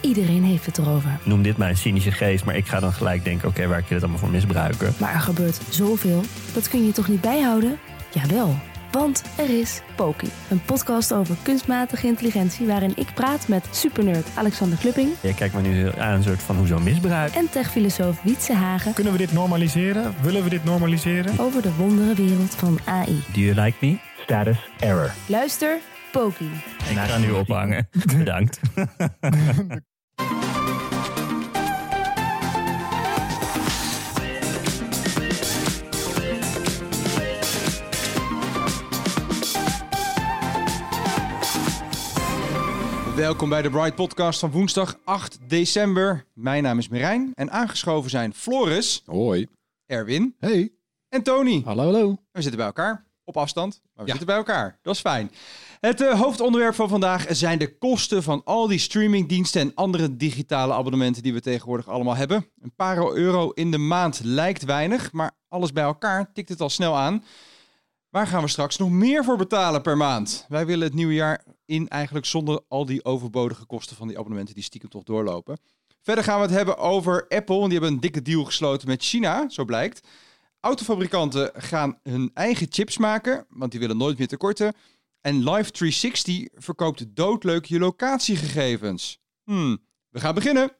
Iedereen heeft het erover. Noem dit mijn cynische geest, maar ik ga dan gelijk denken... oké, waar kun je dit allemaal voor misbruiken? Maar er gebeurt zoveel, dat kun je toch niet bijhouden? Jawel, want er is Poki. Een podcast over kunstmatige intelligentie... waarin ik praat met supernerd Alexander Klupping. Je kijkt me nu aan een soort van hoezo misbruik. En techfilosoof Wietse Hagen. Kunnen we dit normaliseren? Willen we dit normaliseren? Over de wonderenwereld van AI. Do you like me? Status error. Luister... Poki. Ik ga nu ophangen. Bedankt. Welkom bij de Bright Podcast van woensdag 8 december. Mijn naam is Merijn en aangeschoven zijn Floris. Hoi. Erwin. Hey. En Tony. Hallo, hallo. We zitten bij elkaar. Op afstand, maar we zitten bij elkaar. Dat is fijn. Het hoofdonderwerp van vandaag zijn de kosten van al die streamingdiensten en andere digitale abonnementen die we tegenwoordig allemaal hebben. Een paar euro in de maand lijkt weinig, maar alles bij elkaar tikt het al snel aan. Waar gaan we straks nog meer voor betalen per maand? Wij willen het nieuwe jaar in eigenlijk zonder al die overbodige kosten van die abonnementen die stiekem toch doorlopen. Verder gaan we het hebben over Apple, want die hebben een dikke deal gesloten met China, zo blijkt. Autofabrikanten gaan hun eigen chips maken, want die willen nooit meer tekorten. En Life360 verkoopt doodleuk je locatiegegevens. We gaan beginnen.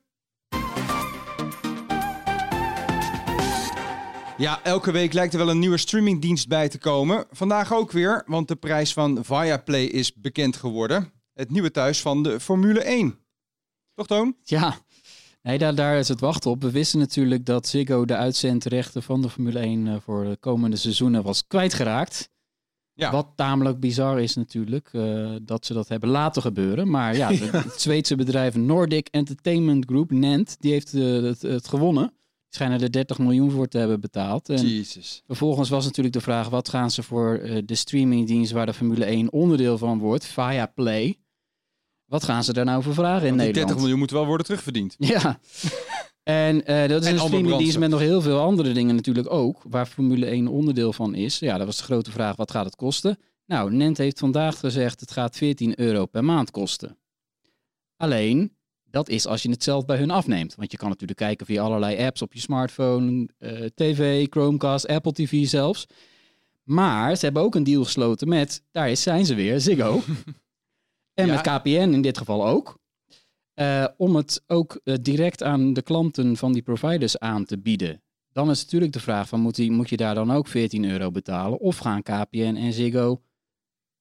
Ja, elke week lijkt er wel een nieuwe streamingdienst bij te komen. Vandaag ook weer, want de prijs van Viaplay is bekend geworden. Het nieuwe thuis van de Formule 1. Toch, Toon? Ja. Nee, daar is het wachten op. We wisten natuurlijk dat Ziggo de uitzendrechten van de Formule 1 voor de komende seizoenen was kwijtgeraakt. Ja. Wat tamelijk bizar is natuurlijk, dat ze dat hebben laten gebeuren. Maar ja, het Zweedse bedrijf Nordic Entertainment Group, NENT, die heeft het gewonnen. Die schijnen er 30 miljoen voor te hebben betaald. En Jezus. Vervolgens was natuurlijk de vraag, wat gaan ze voor de streamingdienst waar de Formule 1 onderdeel van wordt, Viaplay... Wat gaan ze daar nou voor vragen in Nederland? Die 30 miljoen moet wel worden terugverdiend. Ja. En dat is en een streamingdienst met nog heel veel andere dingen natuurlijk ook. Waar Formule 1 onderdeel van is. Ja, dat was de grote vraag. Wat gaat het kosten? Nou, Nent heeft vandaag gezegd het gaat €14 per maand kosten. Alleen, dat is als je het zelf bij hun afneemt. Want je kan natuurlijk kijken via allerlei apps op je smartphone, tv, Chromecast, Apple TV zelfs. Maar ze hebben ook een deal gesloten met, daar zijn ze weer, Ziggo. En met KPN in dit geval ook. Om het ook direct aan de klanten van die providers aan te bieden. Dan is natuurlijk de vraag van moet je daar dan ook €14 betalen? Of gaan KPN en Ziggo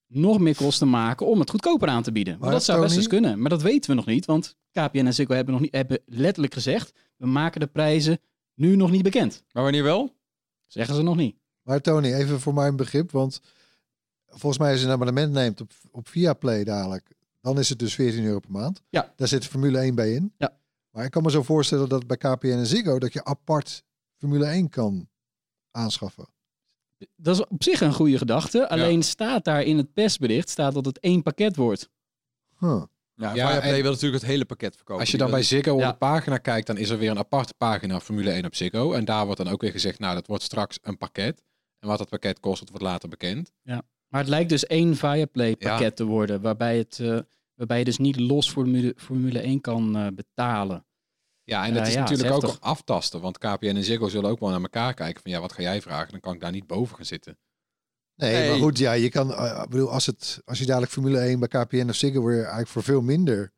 nog meer kosten maken om het goedkoper aan te bieden? Maar dat zou best eens kunnen. Maar dat weten we nog niet. Want KPN en Ziggo hebben letterlijk gezegd... we maken de prijzen nu nog niet bekend. Maar wanneer wel? Zeggen ze nog niet. Maar Tony, even voor mijn begrip, want... Volgens mij als je een abonnement neemt op Viaplay dadelijk, dan is het dus €14 per maand. Ja. Daar zit Formule 1 bij in. Ja. Maar ik kan me zo voorstellen dat bij KPN en Ziggo dat je apart Formule 1 kan aanschaffen. Dat is op zich een goede gedachte. Ja. Alleen staat daar in het persbericht staat dat het één pakket wordt. Huh. Ja, Viaplay wil natuurlijk het hele pakket verkopen. Als je dan bij Ziggo op de pagina kijkt, dan is er weer een aparte pagina Formule 1 op Ziggo. En daar wordt dan ook weer gezegd, nou dat wordt straks een pakket. En wat dat pakket kost, dat wordt later bekend. Ja. Maar het lijkt dus één Viaplay pakket te worden, waarbij je dus niet los Formule 1 kan betalen. Ja, en dat is natuurlijk ook nog aftasten, want KPN en Ziggo zullen ook wel naar elkaar kijken van ja, wat ga jij vragen? Dan kan ik daar niet boven gaan zitten. Nee. Maar goed, ja, je kan, bedoel, als je dadelijk Formule 1 bij KPN of Ziggo weer eigenlijk voor veel minder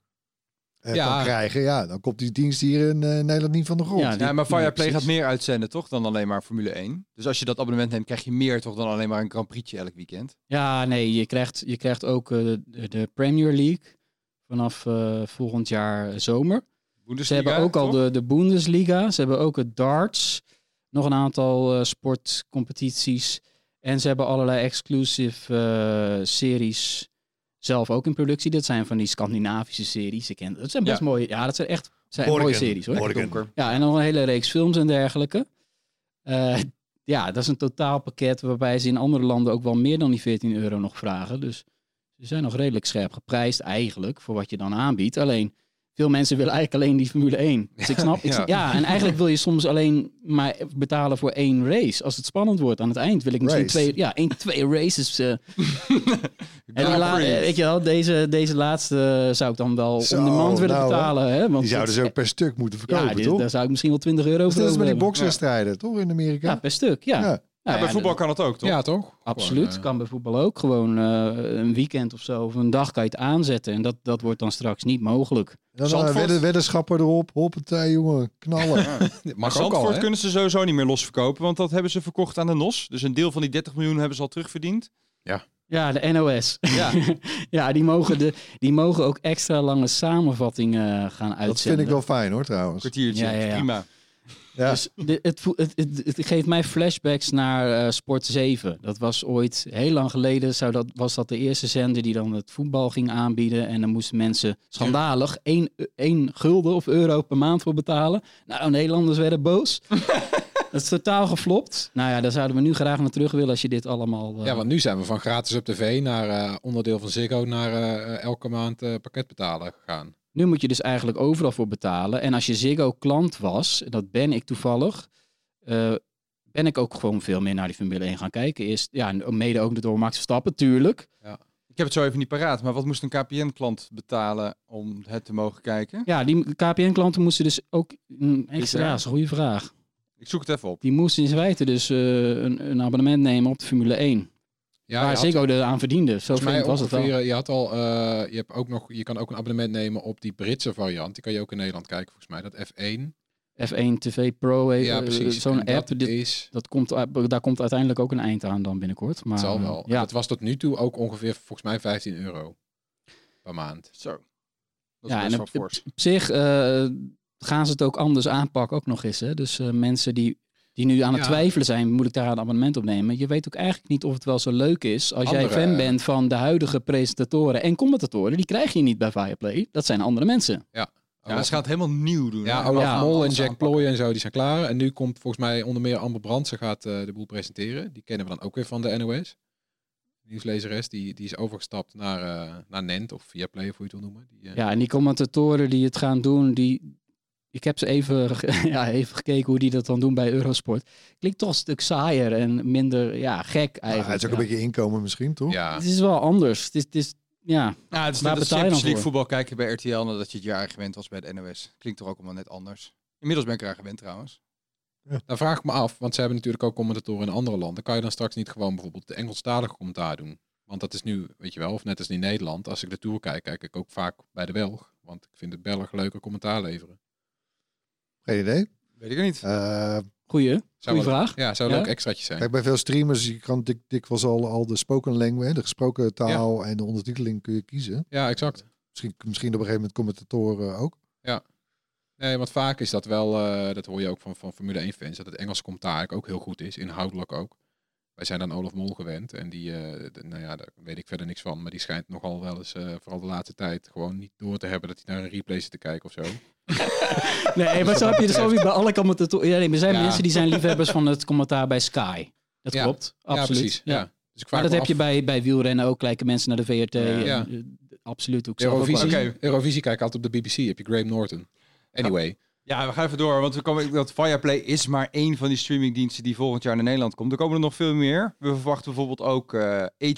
kan krijgen, ja, dan komt die dienst hier in Nederland niet van de grond. Ja, maar Viaplay gaat meer uitzenden, toch, dan alleen maar Formule 1? Dus als je dat abonnement neemt, krijg je meer toch dan alleen maar een Grand Prix'tje elk weekend? Ja, nee, je krijgt ook de Premier League vanaf volgend jaar zomer. Ze hebben ook al de Bundesliga, ze hebben ook het darts, nog een aantal sportcompetities en ze hebben allerlei exclusive series... zelf ook in productie. Dat zijn van die Scandinavische series. Dat zijn best mooie. Ja, dat zijn echt mooie series hoor. Ja, en dan een hele reeks films en dergelijke. Ja, dat is een totaalpakket waarbij ze in andere landen ook wel meer dan die €14 nog vragen. Dus ze zijn nog redelijk scherp geprijsd eigenlijk voor wat je dan aanbiedt. Alleen, veel mensen willen eigenlijk alleen die Formule 1. Dus ik snap, en eigenlijk wil je soms alleen maar betalen voor één race. Als het spannend wordt aan het eind, wil ik misschien twee races. Deze laatste zou ik dan wel on-demand willen betalen. Hè? Want die zouden ze ook per stuk moeten verkopen, toch? Daar zou ik misschien wel €20 voor. Dat is met die bokswedstrijden, toch, in Amerika? Ja, per stuk, ja. Ja, bij voetbal kan het ook, toch? Ja, toch? Absoluut, kan bij voetbal ook. Gewoon een weekend of zo, of een dag kan je het aanzetten. En dat wordt dan straks niet mogelijk. Weddenschappen erop, hoppatee jongen, knallen. Ja, maar Zandvoort kunnen ze sowieso niet meer losverkopen, want dat hebben ze verkocht aan de NOS. Dus een deel van die 30 miljoen hebben ze al terugverdiend. Ja. Ja, de NOS. Ja, die mogen ook extra lange samenvattingen gaan uitzenden. Dat vind ik wel fijn, hoor, trouwens. Kwartiertje, prima. Ja. Dus het geeft mij flashbacks naar Sport 7. Dat was ooit, heel lang geleden, was dat de eerste zender die dan het voetbal ging aanbieden. En dan moesten mensen schandalig één gulden of euro per maand voor betalen. Nou, Nederlanders werden boos. Dat is totaal geflopt. Nou ja, daar zouden we nu graag naar terug willen als je dit allemaal... Ja, want nu zijn we van gratis op tv naar onderdeel van Ziggo naar elke maand pakket betalen gegaan. Nu moet je dus eigenlijk overal voor betalen. En als je Ziggo-klant was, en dat ben ik toevallig, ben ik ook gewoon veel meer naar die Formule 1 gaan kijken. Mede ook door Max Verstappen, tuurlijk. Ja. Ik heb het zo even niet paraat, maar wat moest een KPN-klant betalen om het te mogen kijken? Ja, die KPN-klanten moesten dus ook... Ja, dat is een goede vraag. Ik zoek het even op. Die moesten in feite dus een abonnement nemen op de Formule 1. Ja, waar Ziggo eraan verdiende. Zo vreemd was het al. Je kan ook een abonnement nemen op die Britse variant. Die kan je ook in Nederland kijken, volgens mij. Dat F1. F1 TV Pro. Zo'n app. Daar komt uiteindelijk ook een eind aan dan binnenkort. Maar, het zal wel. Ja. Het was tot nu toe ook ongeveer, volgens mij, €15 per maand. Zo. Dat is best wel fors. Op zich gaan ze het ook anders aanpakken ook nog eens. Hè? Dus mensen die nu aan het twijfelen zijn, moet ik daar een abonnement op nemen? Je weet ook eigenlijk niet of het wel zo leuk is als jij fan bent van de huidige presentatoren en commentatoren. Die krijg je niet bij Viaplay. Dat zijn andere mensen. Ja, ze gaat helemaal nieuw doen. Ja, Olaf Mol en Jack Plooij en zo, die zijn klaar. En nu komt volgens mij onder meer Amber Brandt. Ze gaat de boel presenteren. Die kennen we dan ook weer van de NOS. Nieuwslezeres, die is overgestapt naar Nent of Viaplay, of hoe je het wil noemen. En die commentatoren die het gaan doen, ik heb ze even gekeken hoe die dat dan doen bij Eurosport. Klinkt toch een stuk saaier en minder gek eigenlijk. Ja, het is ook een beetje inkomen misschien, toch? Ja. Het is wel anders. Het is net als Champions League voetbal kijken bij RTL nadat je het jaar gewend was bij de NOS. Klinkt toch ook allemaal net anders. Inmiddels ben ik eraan gewend trouwens. Ja. Dan vraag ik me af, want ze hebben natuurlijk ook commentatoren in andere landen. Kan je dan straks niet gewoon bijvoorbeeld de Engelstalige commentaar doen? Want dat is nu, weet je wel, of net als in Nederland. Als ik de Tour kijk ik ook vaak bij de Belg. Want ik vind de Belg leuker commentaar leveren. Geen idee. Weet ik niet. Goeie vraag. Ja, zou leuk extraatjes zijn. Kijk, bij veel streamers, je kan dikwijls al de spoken language, de gesproken taal en de ondertiteling kun je kiezen. Ja, exact. Misschien op een gegeven moment commentatoren ook. Ja. Nee, want vaak is dat wel, dat hoor je ook van Formule 1 fans, dat het Engelse commentaar ook heel goed is, inhoudelijk ook. Wij zijn aan Olaf Mol gewend en die, daar weet ik verder niks van, maar die schijnt nogal wel eens, vooral de laatste tijd, gewoon niet door te hebben dat hij naar een replay zit te kijken of zo. Nee, maar snap je, dat is bij alle commentatoren. Ja, nee, er zijn mensen die zijn liefhebbers van het commentaar bij Sky. Dat klopt, absoluut. Ja, precies. Ja. Dus ik vraag maar dat heb je bij wielrennen ook, kijken mensen naar de VRT. Ja. Absoluut ook. Eurovisie kijk ik altijd op de BBC, heb je Graham Norton. Anyway. Ja, we gaan even door, want dat Viaplay is maar één van die streamingdiensten die volgend jaar naar Nederland komt. Er komen er nog veel meer. We verwachten bijvoorbeeld ook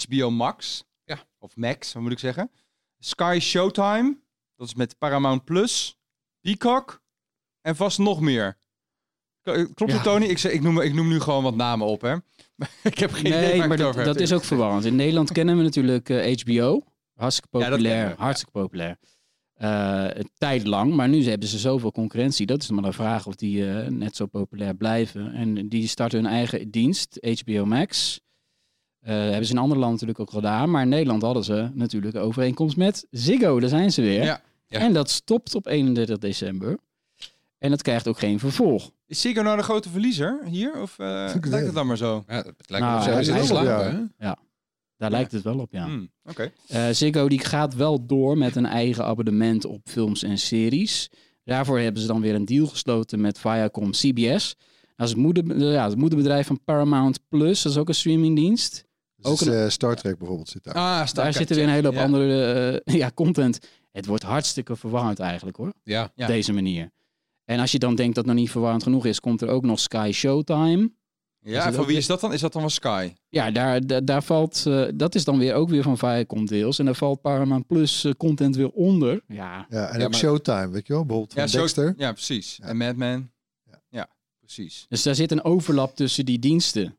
HBO Max. Ja. Of Max, wat moet ik zeggen. Sky Showtime. Dat is met Paramount Plus. Peacock en vast nog meer. Klopt het, Tony? Ik noem nu gewoon wat namen op, hè? Ik heb geen idee waar ik het over heb. Dat is ook verwarrend. In Nederland kennen we natuurlijk HBO. Hartstikke populair. Een tijd lang, maar nu hebben ze zoveel concurrentie. Dat is maar de vraag of die net zo populair blijven. En die starten hun eigen dienst, HBO Max. Hebben ze in andere landen natuurlijk ook gedaan. Maar in Nederland hadden ze natuurlijk een overeenkomst met Ziggo. Daar zijn ze weer. Ja. Ja. En dat stopt op 31 december. En dat krijgt ook geen vervolg. Is Ziggo nou de grote verliezer hier? Of lijkt het dan maar zo? Ja, het lijkt lijkt het wel op, ja. Mm, okay. Ziggo die gaat wel door met een eigen abonnement op films en series. Daarvoor hebben ze dan weer een deal gesloten met Viacom CBS. Als het moederbedrijf van Paramount Plus, dat is ook een streamingdienst. Dus ook Star Trek bijvoorbeeld zit daar. Daar zitten weer een hele hoop andere content. Het wordt hartstikke verwarrend eigenlijk hoor. Ja. Op deze manier. En als je dan denkt dat het nog niet verwarrend genoeg is, komt er ook nog Sky Showtime. Ja, van wie is dat dan? Is dat dan wel Sky? Ja, daar valt... dat is dan weer van Viacom deels. En daar valt Paramount Plus content weer onder. En ook Showtime, weet je wel? Bijvoorbeeld van Dexter. Ja, precies. Ja. En Mad Men. Ja, precies. Dus daar zit een overlap tussen die diensten.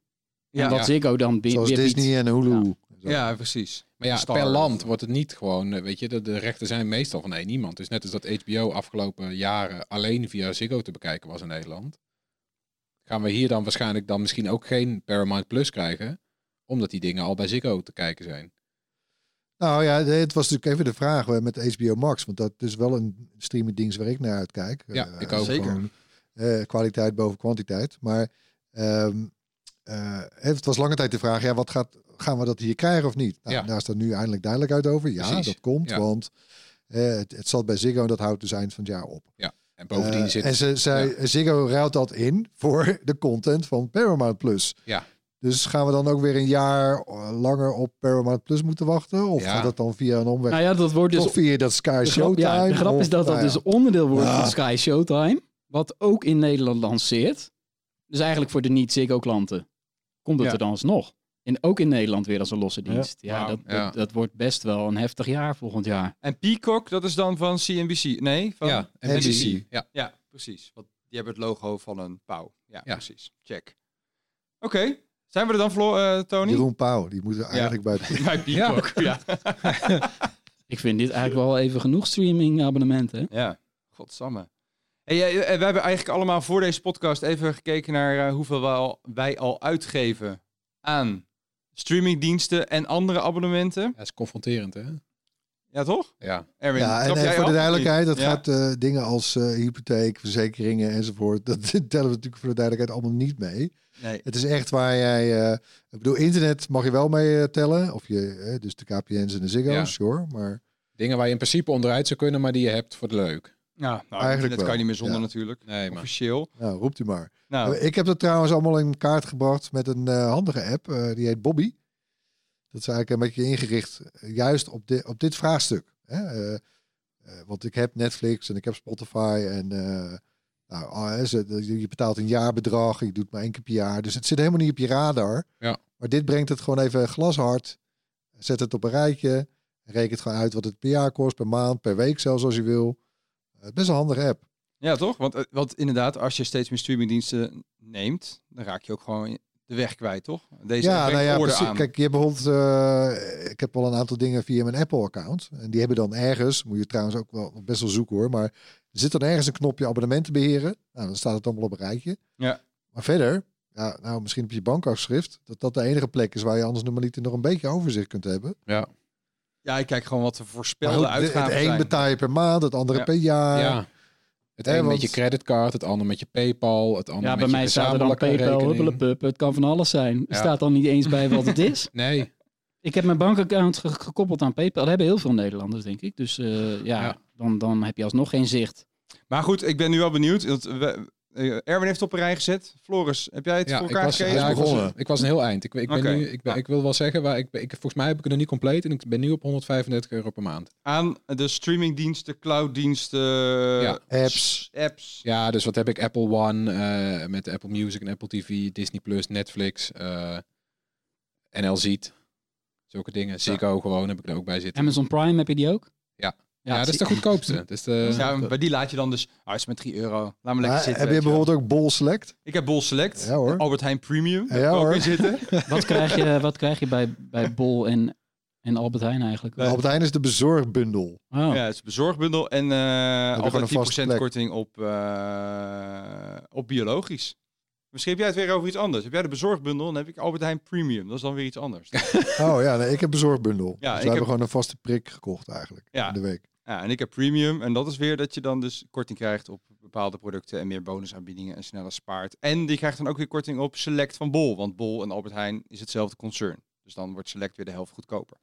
Ja, en wat Ziggo dan biedt. Zoals Disney en Hulu. Nou. Ja, precies. Maar ja, per land wordt het niet gewoon... Weet je, de rechten zijn meestal van niemand. Dus net als dat HBO afgelopen jaren alleen via Ziggo te bekijken was in Nederland... gaan we hier dan waarschijnlijk dan misschien ook geen Paramount Plus krijgen, omdat die dingen al bij Ziggo te kijken zijn. Nou ja, het was natuurlijk even de vraag met HBO Max, want dat is wel een streamingdienst waar ik naar uitkijk. Ja, ik ook zeker. Gewoon, kwaliteit boven kwantiteit, maar het was lange tijd de vraag, ja, gaan we dat hier krijgen of niet? Nou, daar is dat nu eindelijk duidelijkheid over. Ja, precies. Dat komt, want het zat bij Ziggo en dat houdt dus eind van het jaar op. Ja. En bovendien Ziggo ruilt dat in voor de content van Paramount Plus. Ja. Dus gaan we dan ook weer een jaar langer op Paramount Plus moeten wachten? Of gaat dat dan via een omweg? Nou ja, dat wordt dus... Of via dat Sky Showtime? Ja, de grap is dat dus onderdeel wordt van Sky Showtime. Wat ook in Nederland lanceert. Dus eigenlijk voor de niet-Ziggo klanten komt het er dan alsnog. En ook in Nederland weer als een losse dienst. Ja, wow. Dat wordt best wel een heftig jaar volgend jaar. En Peacock, dat is dan van CNBC? Nee, van NBC. Ja, precies. Want die hebben het logo van een pauw. Ja, precies. Check. Oké. Zijn we er dan, Tony? Jeroen Pauw, die moeten eigenlijk bij Peacock. Ja. Ik vind dit eigenlijk wel even genoeg streaming abonnementen. Ja, godsamme. En we hebben eigenlijk allemaal voor deze podcast even gekeken naar hoeveel wij al uitgeven aan streamingdiensten en andere abonnementen. Ja, dat is confronterend, hè? Ja, toch? Ja. Erwin, en voor de duidelijkheid, dat gaat dingen als hypotheek, verzekeringen enzovoort, dat tellen we natuurlijk voor de duidelijkheid allemaal niet mee. Nee. Het is echt waar jij... ik bedoel, internet mag je wel mee tellen. Of dus de KPN's en de Ziggo's, sure, maar... Dingen waar je in principe onderuit zou kunnen, maar die je hebt voor de leuk. Ja, eigenlijk dat kan je niet meer zonder natuurlijk. Nee, officieel. Nou, roept u maar. Nou. Ik heb dat trouwens allemaal in kaart gebracht met een handige app. Die heet Bobby. Dat is eigenlijk een beetje ingericht juist op dit vraagstuk. Hè? Want ik heb Netflix en ik heb Spotify. En je betaalt een jaarbedrag. Je doet maar één keer per jaar. Dus het zit helemaal niet op je radar. Ja. Maar dit brengt het gewoon even glashard. Zet het op een rijtje. Reken het gewoon uit wat het per jaar kost. Per maand, per week zelfs als je wil. Best een handige app. Ja, toch? Want inderdaad, als je steeds meer streamingdiensten neemt, dan raak je ook gewoon de weg kwijt, toch? Deze orde aan. Kijk, je hebt bijvoorbeeld... ik heb al een aantal dingen via mijn Apple-account. En die hebben dan ergens... Moet je trouwens ook wel best wel zoeken, hoor. Maar er zit dan ergens een knopje abonnementen beheren. Nou, dan staat het allemaal op een rijtje. Ja. Maar verder, misschien op je bankafschrift... dat de enige plek is waar je anders normaliter nog een beetje overzicht kunt hebben. Ja. Ja, ik kijk gewoon wat de voorspelde uitgaven zijn. Het een betaal je per maand, het andere per jaar. Ja. Het een met je creditcard, het ander met je PayPal, het ander met je gezamenlijke rekening. Ja, bij mij staat er dan PayPal, huppelepup, het kan van alles zijn. Er staat dan niet eens bij wat het is. Nee. Ik heb mijn bankaccount gekoppeld aan PayPal. Dat hebben heel veel Nederlanders, denk ik. Dus dan heb je alsnog geen zicht. Maar goed, ik ben nu wel benieuwd. Erwin heeft op een rij gezet. Floris, heb jij het voor elkaar gekregen? Ja, ik was een heel eind. Ik wil wel zeggen, volgens mij heb ik het nog niet compleet. En ik ben nu op €135 per maand. Aan de streamingdiensten, clouddiensten... Ja. Apps. Ja, dus wat heb ik? Apple One, met Apple Music en Apple TV, Disney Plus, Netflix, NLZ. Zulke dingen. Ziggo gewoon heb ik er ook bij zitten. Amazon Prime, heb je die ook? Ja. Ja, dat is de goedkoopste. Bij die laat je dan dus... is met €3. Laat me lekker zitten. Heb je bijvoorbeeld ook Bol Select? Ik heb Bol Select. Ja, hoor. Albert Heijn Premium. Ja, hoor. Zitten. Wat krijg je bij Bol en Albert Heijn eigenlijk? Albert Heijn is de bezorgbundel. Oh. Ja, het is de bezorgbundel. En altijd 10% korting op biologisch. Misschien heb jij het weer over iets anders. Heb jij de bezorgbundel, dan heb ik Albert Heijn Premium. Dat is dan weer iets anders. Ik heb bezorgbundel. Ja, dus we hebben gewoon een vaste prik gekocht eigenlijk in de week. Ja, en ik heb Premium. En dat is weer dat je dan dus korting krijgt op bepaalde producten en meer bonusaanbiedingen en sneller spaart. En die krijgt dan ook weer korting op Select van Bol. Want Bol en Albert Heijn is hetzelfde concern. Dus dan wordt Select weer de helft goedkoper.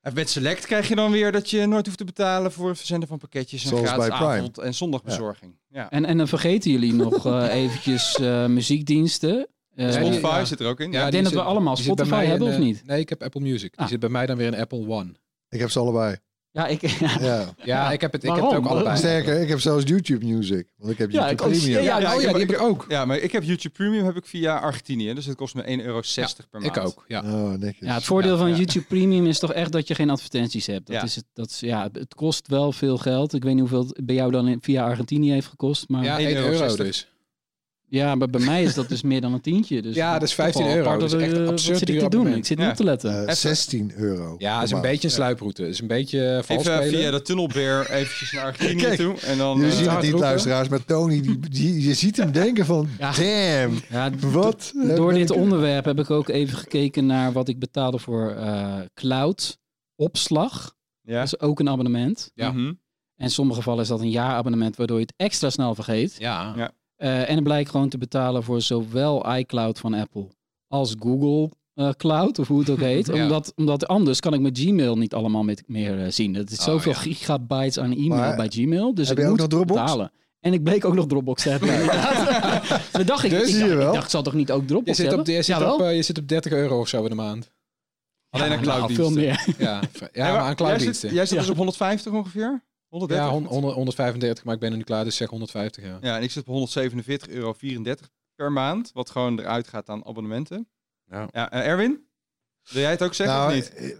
En met Select krijg je dan weer dat je nooit hoeft te betalen voor verzenden van pakketjes en gratis avond- en zondagbezorging. Ja. Ja. En dan vergeten jullie nog eventjes muziekdiensten. Spotify zit er ook in. Ja, ik denk dat we allemaal Spotify hebben, of niet? Nee, ik heb Apple Music. Die zit bij mij dan weer in Apple One. Ik heb ze allebei. Ja, ik heb het ook allebei. Sterker, ik heb zelfs YouTube Music. Want ik heb YouTube Premium. Die heb ik ook. Ja, maar ik heb YouTube Premium heb ik via Argentinië. Dus het kost me €1,60 per maand. Ik ook, ja. Oh, netjes. Ja, het voordeel van YouTube Premium is toch echt dat je geen advertenties hebt. Het kost wel veel geld. Ik weet niet hoeveel het bij jou dan via Argentinië heeft gekost. Maar ja, €1 dus. Ja, maar bij mij is dat dus meer dan een tientje. Dus ja, dat is €15. Dat is echt absurd. Wat zit ik te doen? Ik zit niet op te letten. €16. Ja, is een beetje een sluiproute. Is een beetje valspelen. Even via de tunnelbeer eventjes naar Argentinië toe. En dan, je ziet het niet, luisteraars, maar Tony, je ziet hem denken van, damn, wat? Door dit onderwerp heb ik ook even gekeken naar wat ik betaalde voor cloud opslag. Ja. Dat is ook een abonnement. Ja. Mm-hmm. En in sommige gevallen is dat een jaarabonnement, waardoor je het extra snel vergeet. Ja, ja. En het blijkt gewoon te betalen voor zowel iCloud van Apple als Google Cloud, of hoe het ook heet. Ja. Omdat anders kan ik mijn Gmail niet allemaal meer zien. Het is zoveel gigabytes aan e-mail bij Gmail. Dus ik moet betalen. En ik bleek ook nog Dropbox te hebben. Dan dacht ik, ik zal toch niet ook Dropbox hebben? Je zit op €30 of zo in de maand. Alleen aan clouddiensten. Veel meer. Maar aan clouddiensten. Jij zit dus op 150 ongeveer? 130? Ja, 135, maar ik ben er nu klaar, dus zeg 150. Ja, en ik zit op €147,34 per maand, wat gewoon eruit gaat aan abonnementen. Ja. Ja, Erwin, wil jij het ook zeggen of niet?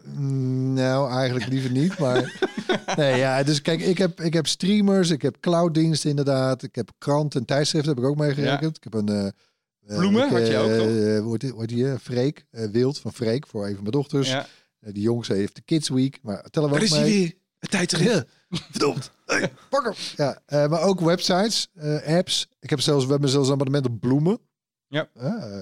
Nou, eigenlijk liever niet, maar... dus kijk, ik heb streamers, ik heb clouddiensten inderdaad, ik heb krant en tijdschriften heb ik ook meegerekend. Ja. Ik heb een... Bloemen had je ook nog? Freek, Wild van Freek, voor een van mijn dochters. Ja. Die jongste heeft de Kids Week, maar tellen we ook mee. Tijdschrift. Verdomd. Hey, pak hem. Ja, maar ook websites, apps. We hebben zelfs een abonnement op Bloemen. Ja.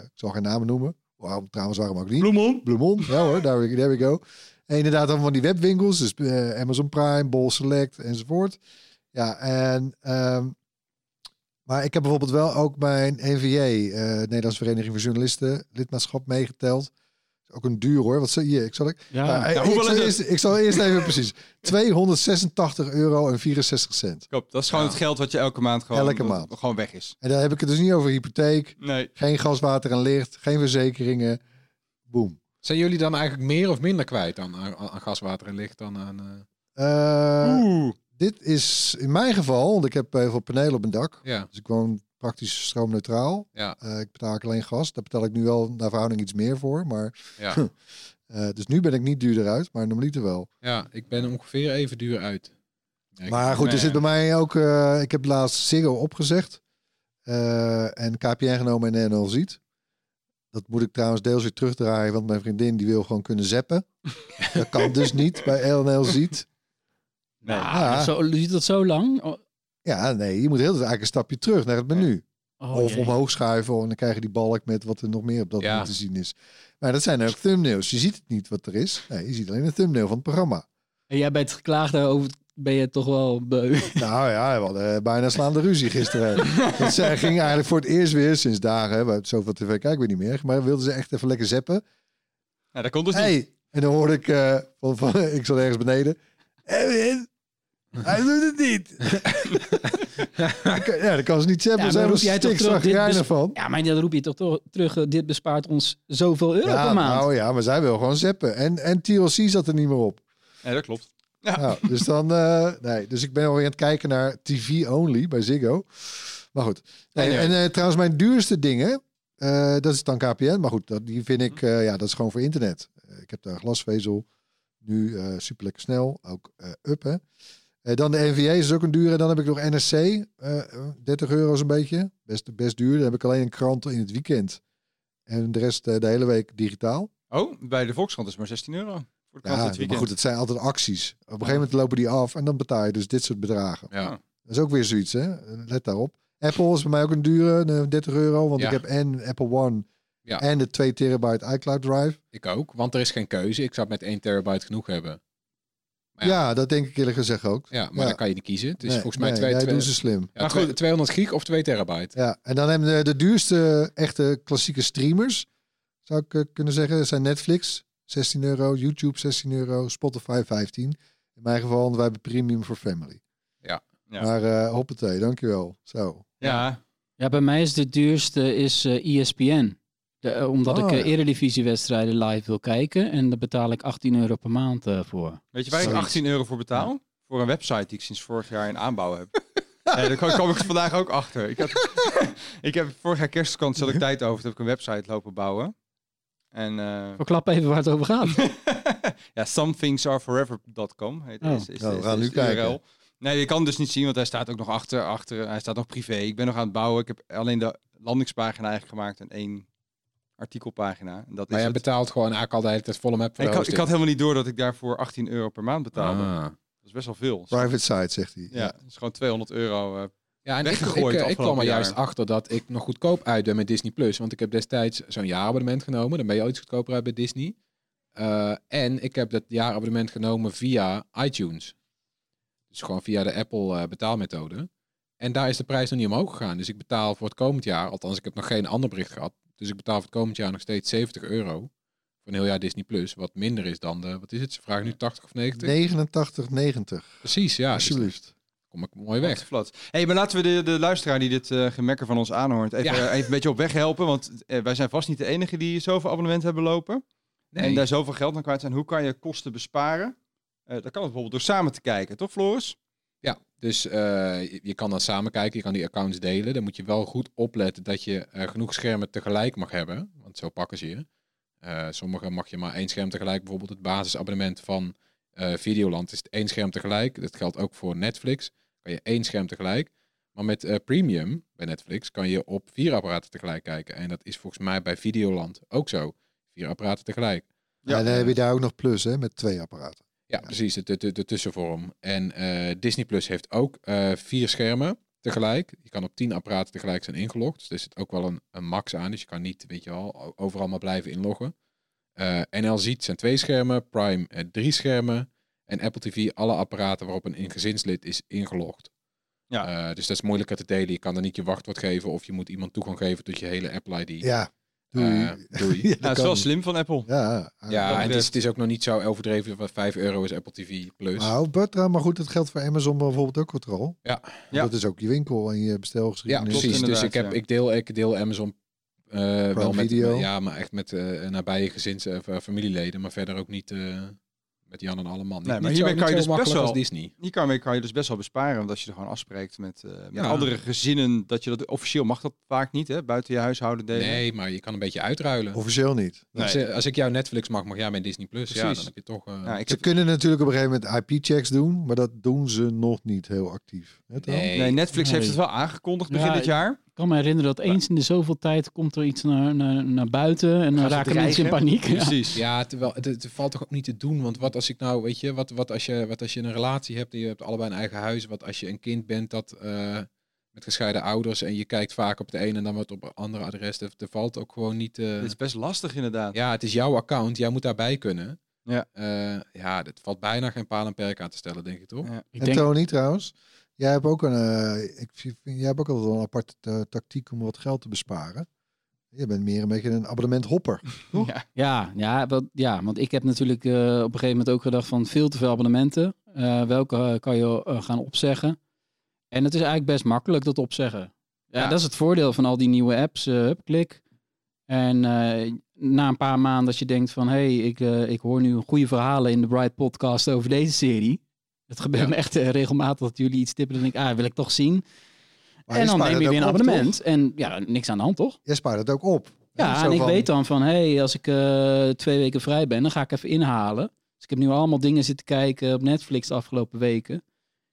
Ik zal geen namen noemen. Waarom ook niet? Bloemon. Ja hoor, there we go. En inderdaad dan van die webwinkels. Dus Amazon Prime, Bol Select enzovoort. Ja, en... maar ik heb bijvoorbeeld wel ook mijn NVJ, Nederlandse Vereniging voor Journalisten, lidmaatschap meegeteld. Ook een duur hoor. Wat zei je? Ik zal eerst even precies. €286,64. Klopt, dat is gewoon het geld wat je elke maand gewoon weg is. En daar heb ik het dus niet over hypotheek. Nee. Geen gas, water en licht. Geen verzekeringen. Boom. Zijn jullie dan eigenlijk meer of minder kwijt dan aan gas, water en licht dan aan... Dit is in mijn geval, want ik heb heel veel panelen op mijn dak. Ja. Dus ik woon praktisch stroomneutraal. Ja. Ik betaal alleen gas. Daar betaal ik nu wel naar verhouding iets meer voor. Maar dus nu ben ik niet duurder uit, maar normaliter wel. Ja, ik ben ongeveer even duur uit. Ja, maar goed, er zit bij mij ook... ik heb laatst Ziggo opgezegd. En KPN genomen en NOS. Dat moet ik trouwens deels weer terugdraaien, want mijn vriendin die wil gewoon kunnen zappen. Dat kan dus niet bij NOS. Nee. Duurt dat zo lang? Ja, nee, je moet heel eigenlijk een stapje terug naar het menu. Oh, of omhoog schuiven, en dan krijg je die balk met wat er nog meer op dat moment te zien is. Maar dat zijn ook thumbnails. Je ziet het niet wat er is. Nee, je ziet alleen een thumbnail van het programma. En jij bent geklaagd daarover, ben je toch wel beu? Nou ja, we hadden bijna slaande ruzie gisteren. Want zij ging eigenlijk voor het eerst weer sinds dagen, we zoveel tv kijken we niet meer, maar wilden ze echt even lekker zappen. Nou, dat kon dus niet. En dan hoorde ik, ik zat ergens beneden. Hij doet het niet. Ja, dat kan ze niet zeggen. Daar roep jij toch terug. Ja, maar dat roep je toch terug. Dit bespaart ons zoveel euro per maand. Nou ja, maar zij wil gewoon zappen. En TLC zat er niet meer op. Ja, dat klopt. Ja. Nou, dus dan... dus ik ben alweer aan het kijken naar TV Only bij Ziggo. Maar goed. En trouwens, mijn duurste dingen... dat is dan KPN. Maar goed, die vind ik... dat is gewoon voor internet. Ik heb daar een glasvezel. Nu super lekker snel. Ook up, hè. Dan de NVA is ook een dure. Dan heb ik nog NSC. €30 is een beetje. Best duur. Dan heb ik alleen een krant in het weekend. En de rest de hele week digitaal. Oh, bij de Volkskrant is maar €16 voor de krant in het weekend. Maar goed, het zijn altijd acties. Op een gegeven moment lopen die af en dan betaal je dus dit soort bedragen. Ja. Dat is ook weer zoiets, hè. Let daarop. Apple is bij mij ook een dure. €30. Want ik heb en Apple One... Ja. En de 2 terabyte iCloud drive. Ik ook, want er is geen keuze. Ik zou met 1 terabyte genoeg hebben. Maar dat denk ik eerlijk gezegd ook. Ja, maar dan kan je niet kiezen. Het is volgens mij 2 doen ze slim. Ja, maar goed, 200 gig of 2 terabyte. Ja, en dan hebben de duurste echte klassieke streamers, zou ik kunnen zeggen, zijn Netflix. €16, YouTube €16, Spotify €15. In mijn geval, want wij hebben Premium voor Family. Ja. Ja. Maar hoppatee, dankjewel. Zo. Ja. Ja, bij mij is de duurste ESPN. Omdat ik eredivisiewedstrijden live wil kijken. En daar betaal ik €18 per maand voor. Weet je waar ik €18 voor betaal? Ja. Voor een website die ik sinds vorig jaar in aanbouw heb. Ja, daar kwam ik vandaag ook achter. Ik heb vorig jaar kerstvakantie, had ik tijd over. Toen heb ik een website lopen bouwen. En, verklap even waar het over gaat. Ja, somethingsarforever.com heet we gaan nu kijken. Nee, je kan het dus niet zien, want hij staat ook nog achter. Hij staat nog privé. Ik ben nog aan het bouwen. Ik heb alleen de landingspagina eigenlijk gemaakt en 1 artikelpagina. En dat maar jij betaalt gewoon eigenlijk altijd het volle map. Ik had helemaal niet door dat ik daarvoor €18 per maand betaalde. Ah. Dat is best wel veel. Private site, zegt hij. Ja, dat is gewoon €200 ja, en weggegooid. Ik kwam er juist achter dat ik nog goedkoop uit ben met Disney Plus. Want ik heb destijds zo'n jaarabonnement genomen. Dan ben je ooit goedkoper uit bij Disney. En ik heb dat jaarabonnement genomen via iTunes. Dus gewoon via de Apple betaalmethode. En daar is de prijs nog niet omhoog gegaan. Dus ik betaal voor het komend jaar, althans ik heb nog geen ander bericht gehad. Dus ik betaal voor het komend jaar nog steeds €70. Voor een heel jaar Disney Plus. Wat minder is dan de, wat is het? Ze vragen nu 80 of 90? 89, 90. Precies, ja. Alsjeblieft. Dus kom ik mooi weg. Hey, maar laten we de luisteraar die dit gemekker van ons aanhoort even een beetje op weg helpen. Want wij zijn vast niet de enige die zoveel abonnementen hebben lopen. Nee. En daar zoveel geld aan kwijt zijn. Hoe kan je kosten besparen? Dat kan bijvoorbeeld door samen te kijken, toch Floris? Ja, dus je kan dan samen kijken, je kan die accounts delen. Dan moet je wel goed opletten dat je genoeg schermen tegelijk mag hebben. Want zo pakken ze je. Sommigen mag je maar 1 scherm tegelijk. Bijvoorbeeld het basisabonnement van Videoland is 1 scherm tegelijk. Dat geldt ook voor Netflix. Kan je 1 scherm tegelijk. Maar met Premium bij Netflix kan je op 4 apparaten tegelijk kijken. En dat is volgens mij bij Videoland ook zo. 4 apparaten tegelijk. Ja, en dan heb je daar ook nog plus hè, met 2 apparaten. Ja, precies, de tussenvorm. En Disney Plus heeft ook 4 schermen tegelijk. Je kan op 10 apparaten tegelijk zijn ingelogd. Dus er zit ook wel een max aan. Dus je kan niet, weet je wel, overal maar blijven inloggen. NL Ziet zijn 2 schermen. Prime 3 schermen. En Apple TV alle apparaten waarop een gezinslid is ingelogd. Ja. Dus dat is moeilijker te delen. Je kan er niet je wachtwoord geven of je moet iemand toegang geven tot je hele Apple ID. Ja. Doei. Ja, dat is wel slim van Apple. Ja en het is ook nog niet zo overdreven. €5 is Apple TV Plus. Nou, maar goed, dat geldt voor Amazon bijvoorbeeld ook control. Ja. Dat is ook je winkel en je bestelgeschiedenis. Ja, precies. Dus ik deel Amazon wel met Video. Maar echt met nabije gezins- en familieleden. Maar verder ook niet met Jan en alle man. Nee, maar hiermee kan je dus best wel als Disney. Hiermee kan je dus best wel besparen. Want als je er gewoon afspreekt met andere gezinnen. Dat je dat officieel mag dat vaak niet, hè? Buiten je huishouden delen. Nee, maar je kan een beetje uitruilen. Officieel niet. Nee. Als ik jouw Netflix mag jij mijn Disney Plus. Precies. Ja, dan heb je toch. Ze kunnen natuurlijk op een gegeven moment IP-checks doen. Maar dat doen ze nog niet heel actief. Nee, Netflix heeft het wel aangekondigd begin dit jaar. Ik kan me herinneren dat eens in de zoveel tijd komt er iets naar buiten en dan raken mensen in paniek. Precies. Ja, terwijl het valt toch ook niet te doen. Want wat als ik nou, weet je, wat als je een relatie hebt en je hebt allebei een eigen huis. Wat als je een kind bent dat met gescheiden ouders en je kijkt vaak op de ene en dan wat op het andere adres. Er valt ook gewoon niet. Het is best lastig inderdaad. Ja, het is jouw account. Jij moet daarbij kunnen. Ja. Dat valt bijna geen paal en perk aan te stellen, denk ik toch? Ja. Tony trouwens. Jij hebt ook altijd wel een aparte tactiek om wat geld te besparen. Je bent meer een beetje een abonnementhopper, toch? Ja, want ik heb natuurlijk op een gegeven moment ook gedacht van veel te veel abonnementen. Welke kan je gaan opzeggen? En het is eigenlijk best makkelijk dat opzeggen. Ja. Dat is het voordeel van al die nieuwe apps. Klik. En na een paar maanden dat je denkt van ik hoor nu goede verhalen in de Bright podcast over deze serie. Het gebeurt me echt regelmatig dat jullie iets tippen en denk ik, wil ik toch zien. Maar en dan neem je weer een abonnement. Toch? En ja, niks aan de hand, toch? Je spaart het ook op. Ja, en ik weet dan van, als ik 2 weken vrij ben, dan ga ik even inhalen. Dus ik heb nu allemaal dingen zitten kijken op Netflix de afgelopen weken.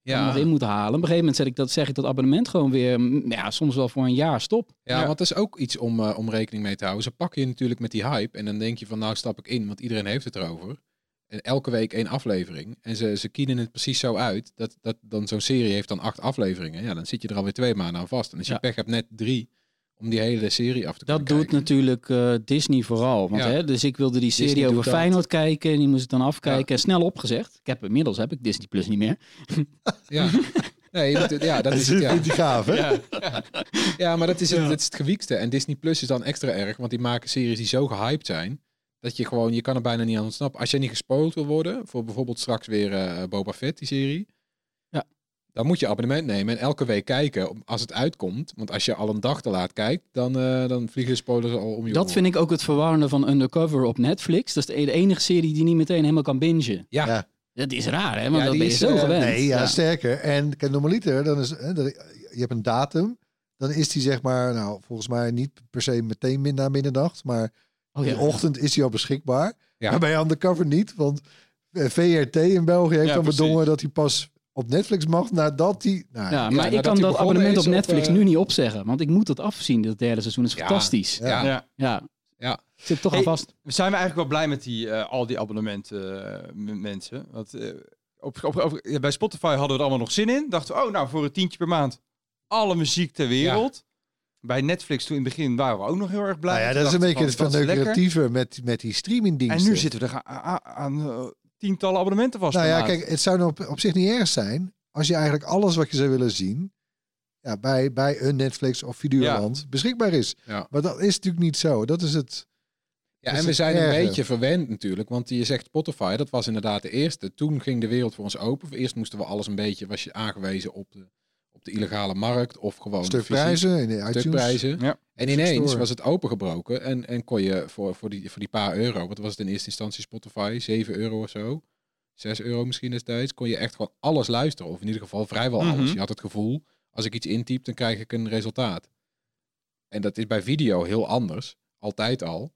Ja. En nog in moeten halen. Op een gegeven moment zeg ik dat abonnement gewoon weer, soms wel voor een jaar stop. Ja, want dat is ook iets om rekening mee te houden. Ze pakken je natuurlijk met die hype en dan denk je van, nou stap ik in, want iedereen heeft het erover. En elke week 1 aflevering. En ze kiezen het precies zo uit. Dat dan zo'n serie heeft dan 8 afleveringen. Ja, dan zit je er alweer 2 maanden aan vast. En als je pech hebt net 3 om die hele serie af te kunnen kijken. Dat doet natuurlijk Disney vooral. Want, dus ik wilde die serie Disney over Feyenoord kijken. En die moest ik dan afkijken. Ja. Snel opgezegd. Inmiddels heb ik Disney Plus niet meer. Ja. Nee, dat is het. Ja. Die gaaf, hè? Ja, maar dat is het gewiekste. En Disney Plus is dan extra erg. Want die maken series die zo gehyped zijn. Dat je gewoon, je kan er bijna niet aan ontsnappen. Als jij niet gespoild wil worden, voor bijvoorbeeld straks weer Boba Fett, die serie. Ja. Dan moet je abonnement nemen en elke week kijken als het uitkomt. Want als je al een dag te laat kijkt, dan vliegen de spoilers al om je oren. Dat vind ik ook het verwarrende van Undercover op Netflix. Dat is de enige serie die niet meteen helemaal kan bingen. Ja. Ja. Dat is raar, hè? Want ja, dat ben je zo gewend. Nee, ja, ja. Sterker. En normaliter, dan is, je hebt een datum. Dan is die zeg maar, nou, volgens mij niet per se meteen na middernacht, maar... Oh, ja. In de ochtend is hij al beschikbaar. Ja. Maar bij Undercover niet. Want VRT in België heeft dan bedongen dat hij pas op Netflix mag. Nadat hij... maar ik kan dat abonnement op Netflix nu niet opzeggen. Want ik moet dat afzien. Dat derde seizoen is fantastisch. Ja. Ik zit toch al vast. Zijn we eigenlijk wel blij met al die abonnementen, mensen? Want, bij Spotify hadden we er allemaal nog zin in. Dachten we, voor een tientje per maand. Alle muziek ter wereld. Ja. Bij Netflix toen in het begin waren we ook nog heel erg blij. Nou ja, dat is een beetje het van lucratieve met die streamingdiensten. En nu zitten we er aan tientallen abonnementen vast. Nou ja, kijk, het zou op zich niet erg zijn als je eigenlijk alles wat je zou willen zien bij een Netflix of Videoland beschikbaar is. Ja. Maar dat is natuurlijk niet zo. Dat is het. Ja, en we zijn een beetje verwend natuurlijk, want je zegt Spotify, dat was inderdaad de eerste. Toen ging de wereld voor ons open. Eerst moesten we alles een beetje, was je aangewezen op de illegale markt of gewoon stukprijzen. Ja. En ineens was het opengebroken en kon je voor die paar euro, wat was het in eerste instantie Spotify, €7 of zo, €6 misschien destijds, kon je echt gewoon alles luisteren. Of in ieder geval vrijwel alles. Je had het gevoel, als ik iets intyp, dan krijg ik een resultaat. En dat is bij video heel anders, altijd al.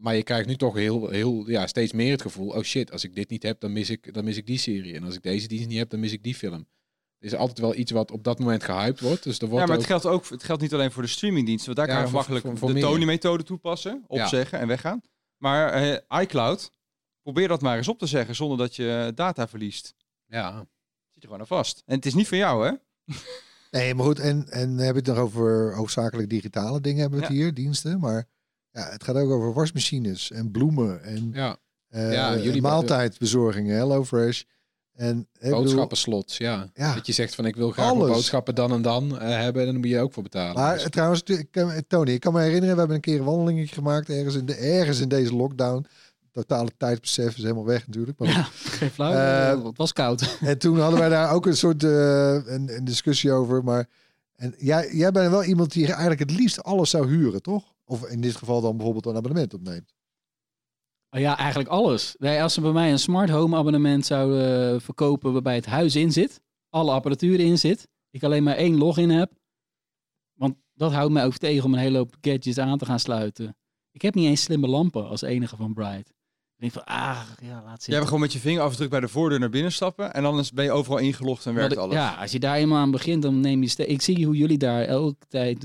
Maar je krijgt nu toch heel steeds meer het gevoel, oh shit, als ik dit niet heb, dan mis ik die serie. En als ik deze dienst niet heb, dan mis ik die film. Is altijd wel iets wat op dat moment gehyped wordt. Dus er wordt het geldt niet alleen voor de streamingdiensten. Want daar kan je makkelijk voor de Tony-methode toepassen. Opzeggen en weggaan. Maar iCloud, probeer dat maar eens op te zeggen zonder dat je data verliest. Ja. Zit je er gewoon aan vast. En het is niet van jou, hè? Nee, maar goed. En heb ik het nog over hoofdzakelijk digitale dingen hebben we het hier, diensten. Maar het gaat ook over wasmachines en bloemen en, en maaltijdbezorgingen. HelloFresh. En boodschappenslots, dat je zegt van ik wil graag mijn boodschappen dan en dan hebben en dan moet je ook voor betalen. Maar dus. Trouwens, Tony, ik kan me herinneren, we hebben een keer een wandelingetje gemaakt ergens in deze lockdown. Totale tijdsbesef is helemaal weg natuurlijk. Maar geen flauw, het was koud. En toen hadden wij daar ook een soort een discussie over. Maar en jij bent wel iemand die eigenlijk het liefst alles zou huren, toch? Of in dit geval dan bijvoorbeeld een abonnement opneemt. Ja, eigenlijk alles. Nee, als ze bij mij een smart home abonnement zouden verkopen waarbij het huis in zit, alle apparatuur in zit, ik alleen maar 1 login heb, want dat houdt mij ook tegen om een hele hoop gadgets aan te gaan sluiten. Ik heb niet eens slimme lampen als enige van Bright. Ik denk van, laat zitten. Jij hebt gewoon met je vingerafdruk bij de voordeur naar binnen stappen en dan ben je overal ingelogd en werkt alles. Ja, als je daar eenmaal aan begint, dan neem je... Ik zie hoe jullie daar elke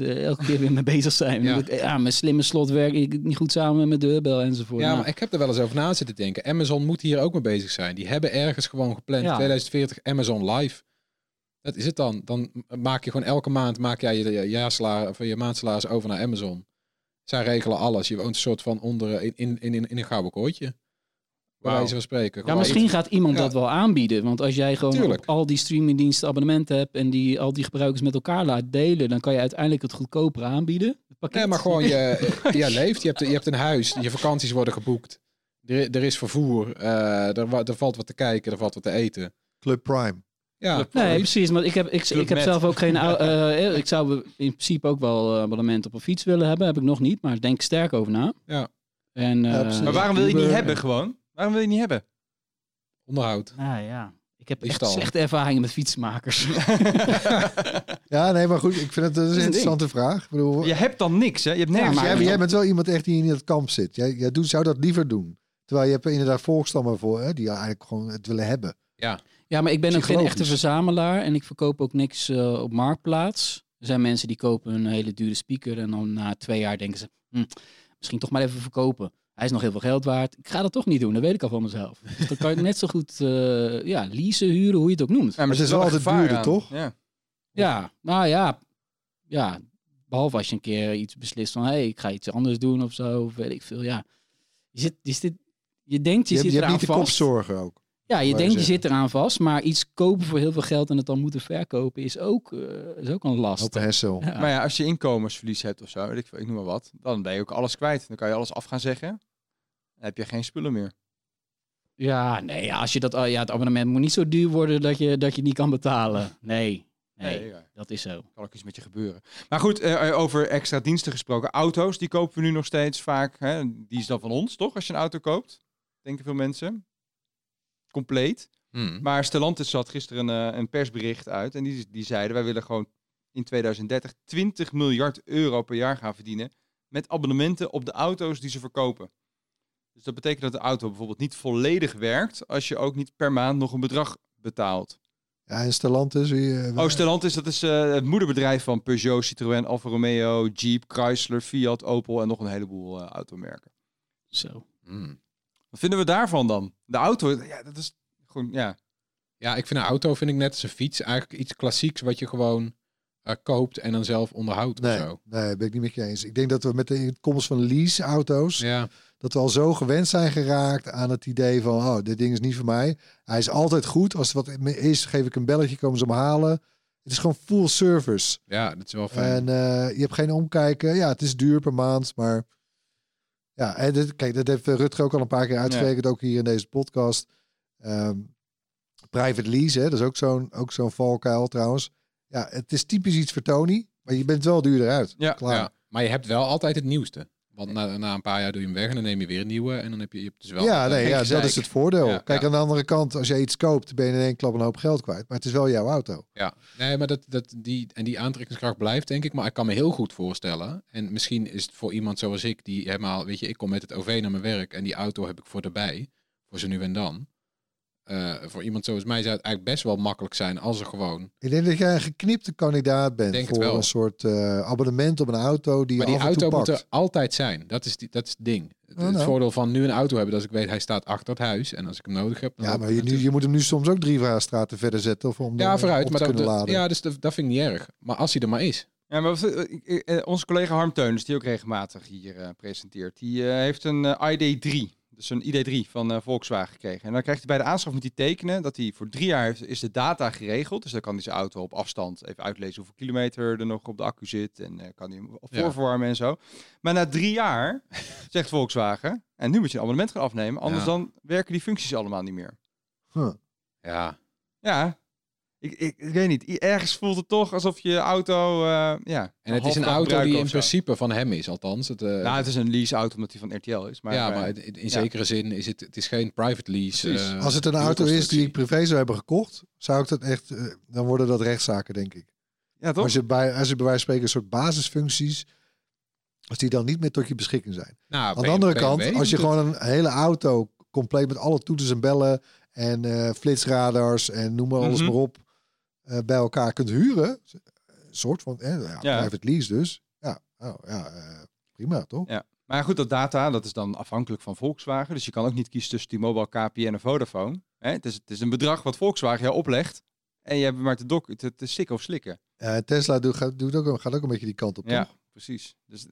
keer weer mee bezig zijn. Ja. Mijn slimme slot werkt niet goed samen met mijn deurbel enzovoort. Ja, maar ik heb er wel eens over na zitten denken. Amazon moet hier ook mee bezig zijn. Die hebben ergens gewoon gepland 2040 Amazon Live. Dat is het dan. Dan maak je gewoon elke maand je maandsalaris over naar Amazon. Zij regelen alles. Je woont een soort van in een gouden kooitje. Waar wij zo spreken. Ja, misschien gaat iemand dat wel aanbieden. Want als jij gewoon op al die streamingdiensten abonnementen hebt en die al die gebruikers met elkaar laat delen, dan kan je uiteindelijk het goedkoper aanbieden. Het maar gewoon je leeft. Je hebt een huis. Je vakanties worden geboekt. Er is vervoer. Er valt wat te kijken. Er valt wat te eten. Club Prime. Ja, Club Prime. Nee, precies. Maar ik heb zelf ook geen... ik zou in principe ook wel abonnement op een fiets willen hebben. Heb ik nog niet. Maar denk sterk over na. Ja. En, maar waarom wil je niet hebben gewoon? Waarom wil je niet hebben? Onderhoud. Nou ja, ik heb echt slechte ervaringen met fietsmakers. Ja, nee, maar goed. Ik vind het een interessante vraag. Ik bedoel, je hebt dan niks, hè? Je hebt nergens. Maar jij bent wel iemand echt die in het kamp zit. Jij zou dat liever doen. Terwijl je hebt er inderdaad volkstammen voor, hè, die eigenlijk gewoon het willen hebben. Ja, maar ik ben ook geen echte verzamelaar en ik verkoop ook niks op Marktplaats. Er zijn mensen die kopen een hele dure speaker en dan na 2 jaar denken ze, misschien toch maar even verkopen. Hij is nog heel veel geld waard. Ik ga dat toch niet doen. Dat weet ik al van mezelf. Dus dan kan je net zo goed leasen, huren, hoe je het ook noemt. Ja, maar het is wel altijd duurder, toch? Ja, nou ja. Ja, behalve als je een keer iets beslist van... ik ga iets anders doen of zo. Of weet ik veel, Je denkt, je zit eraan vast. Je hebt niet de kopzorgen ook. Ja, je denkt, je zit eraan vast. Maar iets kopen voor heel veel geld en het dan moeten verkopen is ook een last. Op een hessel. Ja. Maar ja, als je inkomensverlies hebt of zo, ik noem maar wat... dan ben je ook alles kwijt. Dan kan je alles af gaan zeggen. Dan heb je geen spullen meer. Ja, nee, als je dat, ja, het abonnement moet niet zo duur worden dat je niet kan betalen. Nee, dat is zo. Kan ook iets met je gebeuren. Maar goed, over extra diensten gesproken. Auto's, die kopen we nu nog steeds vaak. Hè? Die is dan van ons, toch? Als je een auto koopt, denken veel mensen. Compleet. Maar Stellantis zat gisteren een persbericht uit. En die zeiden, wij willen gewoon in 2030 €20 miljard per jaar gaan verdienen. Met abonnementen op de auto's die ze verkopen. Dus dat betekent dat de auto bijvoorbeeld niet volledig werkt als je ook niet per maand nog een bedrag betaalt. Ja, en Stellantis... Stellantis, dat is het moederbedrijf van Peugeot, Citroën, Alfa Romeo, Jeep, Chrysler, Fiat, Opel en nog een heleboel automerken. Zo. Wat vinden we daarvan dan? De auto, ja, dat is gewoon, ja. Ja, ik vind een auto net als een fiets. Eigenlijk iets klassieks wat je gewoon koopt en dan zelf onderhoudt of zo. Nee, ben ik niet met je eens. Ik denk dat we met de komst van lease-auto's... Ja. Dat we al zo gewend zijn geraakt aan het idee van... oh, dit ding is niet voor mij. Hij is altijd goed. Als het wat is, geef ik een belletje, komen ze hem halen. Het is gewoon full service. Ja, dat is wel fijn. En je hebt geen omkijken. Ja, het is duur per maand, maar... Ja, en kijk, dat heeft Rutger ook al een paar keer uitgerekend. Ja. Ook hier in deze podcast. Private lease, hè, dat is ook zo'n valkuil trouwens. Ja, het is typisch iets voor Tony, maar je bent wel duurder uit. Ja, klaar. Ja, maar je hebt wel altijd het nieuwste. Want na een paar jaar doe je hem weg en dan neem je weer een nieuwe. En dan heb je dus wel... Ja, dat is het voordeel. Ja, kijk, aan de andere kant, als je iets koopt, ben je in één klap een hoop geld kwijt. Maar het is wel jouw auto. Ja, nee, maar die aantrekkingskracht blijft, denk ik. Maar ik kan me heel goed voorstellen. En misschien is het voor iemand zoals ik, die helemaal... Weet je, ik kom met het OV naar mijn werk en die auto heb ik voor erbij. Voor zo nu en dan. Voor iemand zoals mij zou het eigenlijk best wel makkelijk zijn als er gewoon... Ik denk dat jij een geknipte kandidaat bent voor een soort abonnement op een auto die je af en toe pakt. Maar die auto moet er altijd zijn. Dat is het ding. Het voordeel van nu een auto hebben, dat ik weet, hij staat achter het huis. En als ik hem nodig heb... Dan maar je moet hem nu soms ook 3 straten verder zetten om vooruit, maar kunnen laden. Ja, dus dat vind ik niet erg. Maar als hij er maar is. Ja, maar onze collega Harm Teunis, die ook regelmatig hier presenteert, die heeft een ID3. Dus een ID3 van Volkswagen gekregen. En dan krijgt hij bij de aanschaf, moet hij tekenen dat hij voor 3 jaar heeft, is de data geregeld. Dus dan kan hij zijn auto op afstand even uitlezen hoeveel kilometer er nog op de accu zit. En kan hij hem voorverwarmen en zo. Maar na 3 jaar, zegt Volkswagen, en nu moet je een abonnement gaan afnemen. Anders dan werken die functies allemaal niet meer. Huh. Ja. Ik weet niet. Ergens voelt het toch alsof je auto... en het is een auto die in principe van hem is, althans. Het is een lease-auto omdat die van RTL is. Maar, maar in zekere zin is het is geen private lease. Als het een auto is die ik privé zou hebben gekocht, zou ik dat echt... dan worden dat rechtszaken, denk ik. Ja, toch? Als je bij wijze van spreken een soort basisfuncties... als die dan niet meer tot je beschikking zijn. Aan de andere kant, als je gewoon een hele auto... compleet met alle toeters en bellen en flitsradars en noem maar alles maar op... bij elkaar kunt huren, een soort van private lease dus. Prima, toch? Ja. Maar goed, dat data, dat is dan afhankelijk van Volkswagen. Dus je kan ook niet kiezen tussen die T-Mobile, KPN en Vodafone. Het is een bedrag wat Volkswagen jou oplegt. En je hebt maar te sikken of slikken. Tesla gaat ook een beetje die kant op, toch? Ja, precies. Dus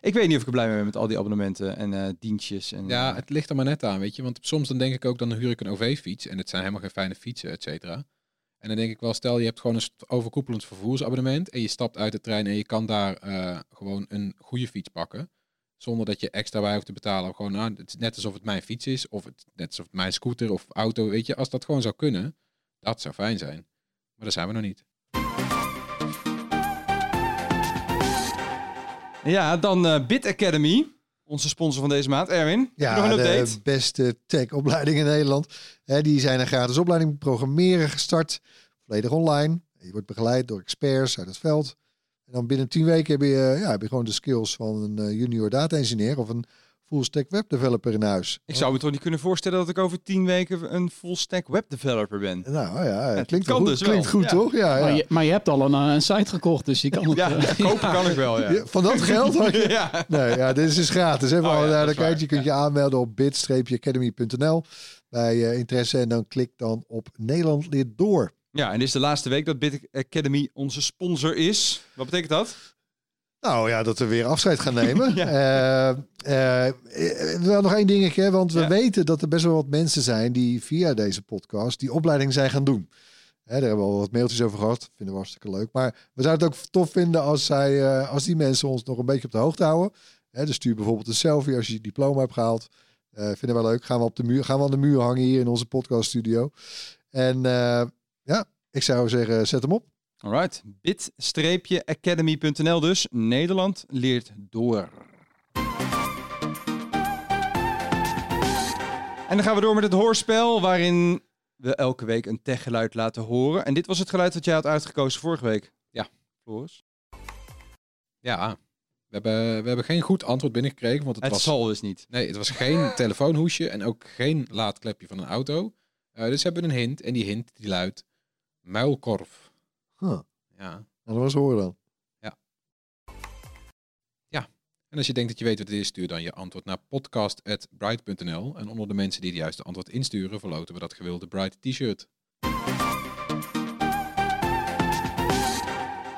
ik weet niet of ik er blij mee ben met al die abonnementen en dienstjes. En, ja, het ligt er maar net aan, weet je. Want soms dan denk ik ook, dan huur ik een OV-fiets. En het zijn helemaal geen fijne fietsen, et cetera. En dan denk ik wel, stel je hebt gewoon een overkoepelend vervoersabonnement en je stapt uit de trein en je kan daar gewoon een goede fiets pakken. Zonder dat je extra bij hoeft te betalen. Gewoon, het is net alsof het mijn fiets is of net alsof het mijn scooter of auto. Weet je, als dat gewoon zou kunnen, dat zou fijn zijn. Maar daar zijn we nog niet. Ja, dan Bit Academy. Onze sponsor van deze maand, Erwin. Ja, nog een update? De beste tech-opleiding in Nederland. Die zijn een gratis opleiding programmeren gestart. Volledig online. Je wordt begeleid door experts uit het veld. En dan binnen 10 weken heb je gewoon de skills van een junior data engineer of een full-stack web developer in huis. Ik zou me toch niet kunnen voorstellen dat ik over 10 weken een full-stack web developer ben. Nou ja, het klinkt goed, dus klinkt goed toch? Ja. Maar je hebt al een site gekocht, dus je kan het... Kopen kan ik wel, ja. Van dat geld? Dit is gratis. Even naar de kijkje. Je kunt je aanmelden op bit-academy.nl bij interesse en dan klik dan op Nederland leert door. Ja, en dit is de laatste week dat Bit Academy onze sponsor is. Wat betekent dat? Nou ja, dat we weer afscheid gaan nemen. Wel nog 1 dingetje, want we weten dat er best wel wat mensen zijn die via deze podcast die opleiding zijn gaan doen. Daar hebben we al wat mailtjes over gehad. Dat vinden we hartstikke leuk. Maar we zouden het ook tof vinden als die mensen ons nog een beetje op de hoogte houden. Dus stuur bijvoorbeeld een selfie als je je diploma hebt gehaald. Vinden we leuk. Gaan we aan de muur hangen hier in onze podcaststudio. En ja, ik zou zeggen, zet hem op. Alright, bit-academy.nl dus. Nederland leert door. En dan gaan we door met het hoorspel, waarin we elke week een techgeluid laten horen. En dit was het geluid dat jij had uitgekozen vorige week. Ja, Floris. Ja, we hebben geen goed antwoord binnengekregen. Want het was, zal dus niet. Nee, het was geen telefoonhoesje en ook geen laadklepje van een auto. Dus hebben we een hint. En die hint die luidt muilkorf. Huh. Ja. Nou, dat was horen dan. Ja. Ja. En als je denkt dat je weet wat het is, stuur dan je antwoord naar podcast@bright.nl. En onder de mensen die het juiste antwoord insturen, verloten we dat gewilde Bright t-shirt.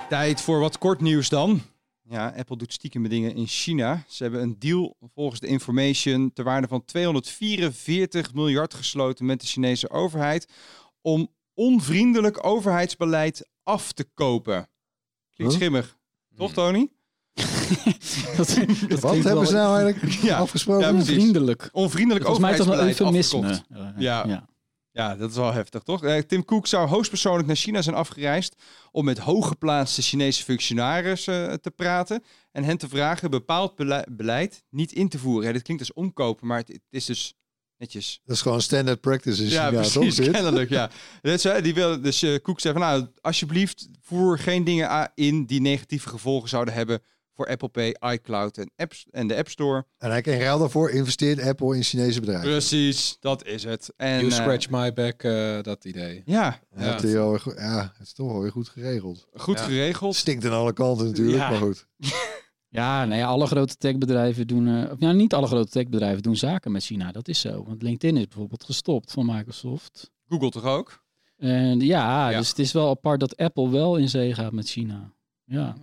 Tijd voor wat kort nieuws dan. Ja, Apple doet stiekem dingen in China. Ze hebben een deal volgens de Information ter waarde van 244 miljard gesloten met de Chinese overheid om onvriendelijk overheidsbeleid af te kopen. Klinkt schimmig. Toch, Tony? dat wat hebben ze nou eigenlijk afgesproken? Ja, onvriendelijk. Onvriendelijk dat overheidsbeleid afgekocht. Ja, dat is wel heftig, toch? Tim Cook zou hoogstpersoonlijk naar China zijn afgereisd om met hooggeplaatste Chinese functionarissen te praten en hen te vragen bepaald beleid niet in te voeren. Dit klinkt als omkopen, maar het is dus netjes. Dat is gewoon standard practice in China, precies, toch? Ja, precies, kennelijk, ja. Dus Cook zei van, nou, alsjeblieft, voer geen dingen in die negatieve gevolgen zouden hebben voor Apple Pay, iCloud en apps en de App Store. En in ruil daarvoor investeert Apple in Chinese bedrijven. Precies, dat is het. En you scratch my back, dat idee. Ja. Ja, het is toch wel weer goed geregeld. Goed geregeld. Stinkt aan alle kanten natuurlijk, maar goed. Ja, nee, alle grote techbedrijven doen... niet alle grote techbedrijven doen zaken met China, dat is zo. Want LinkedIn is bijvoorbeeld gestopt van Microsoft. Google toch ook? Dus het is wel apart dat Apple wel in zee gaat met China. Ja.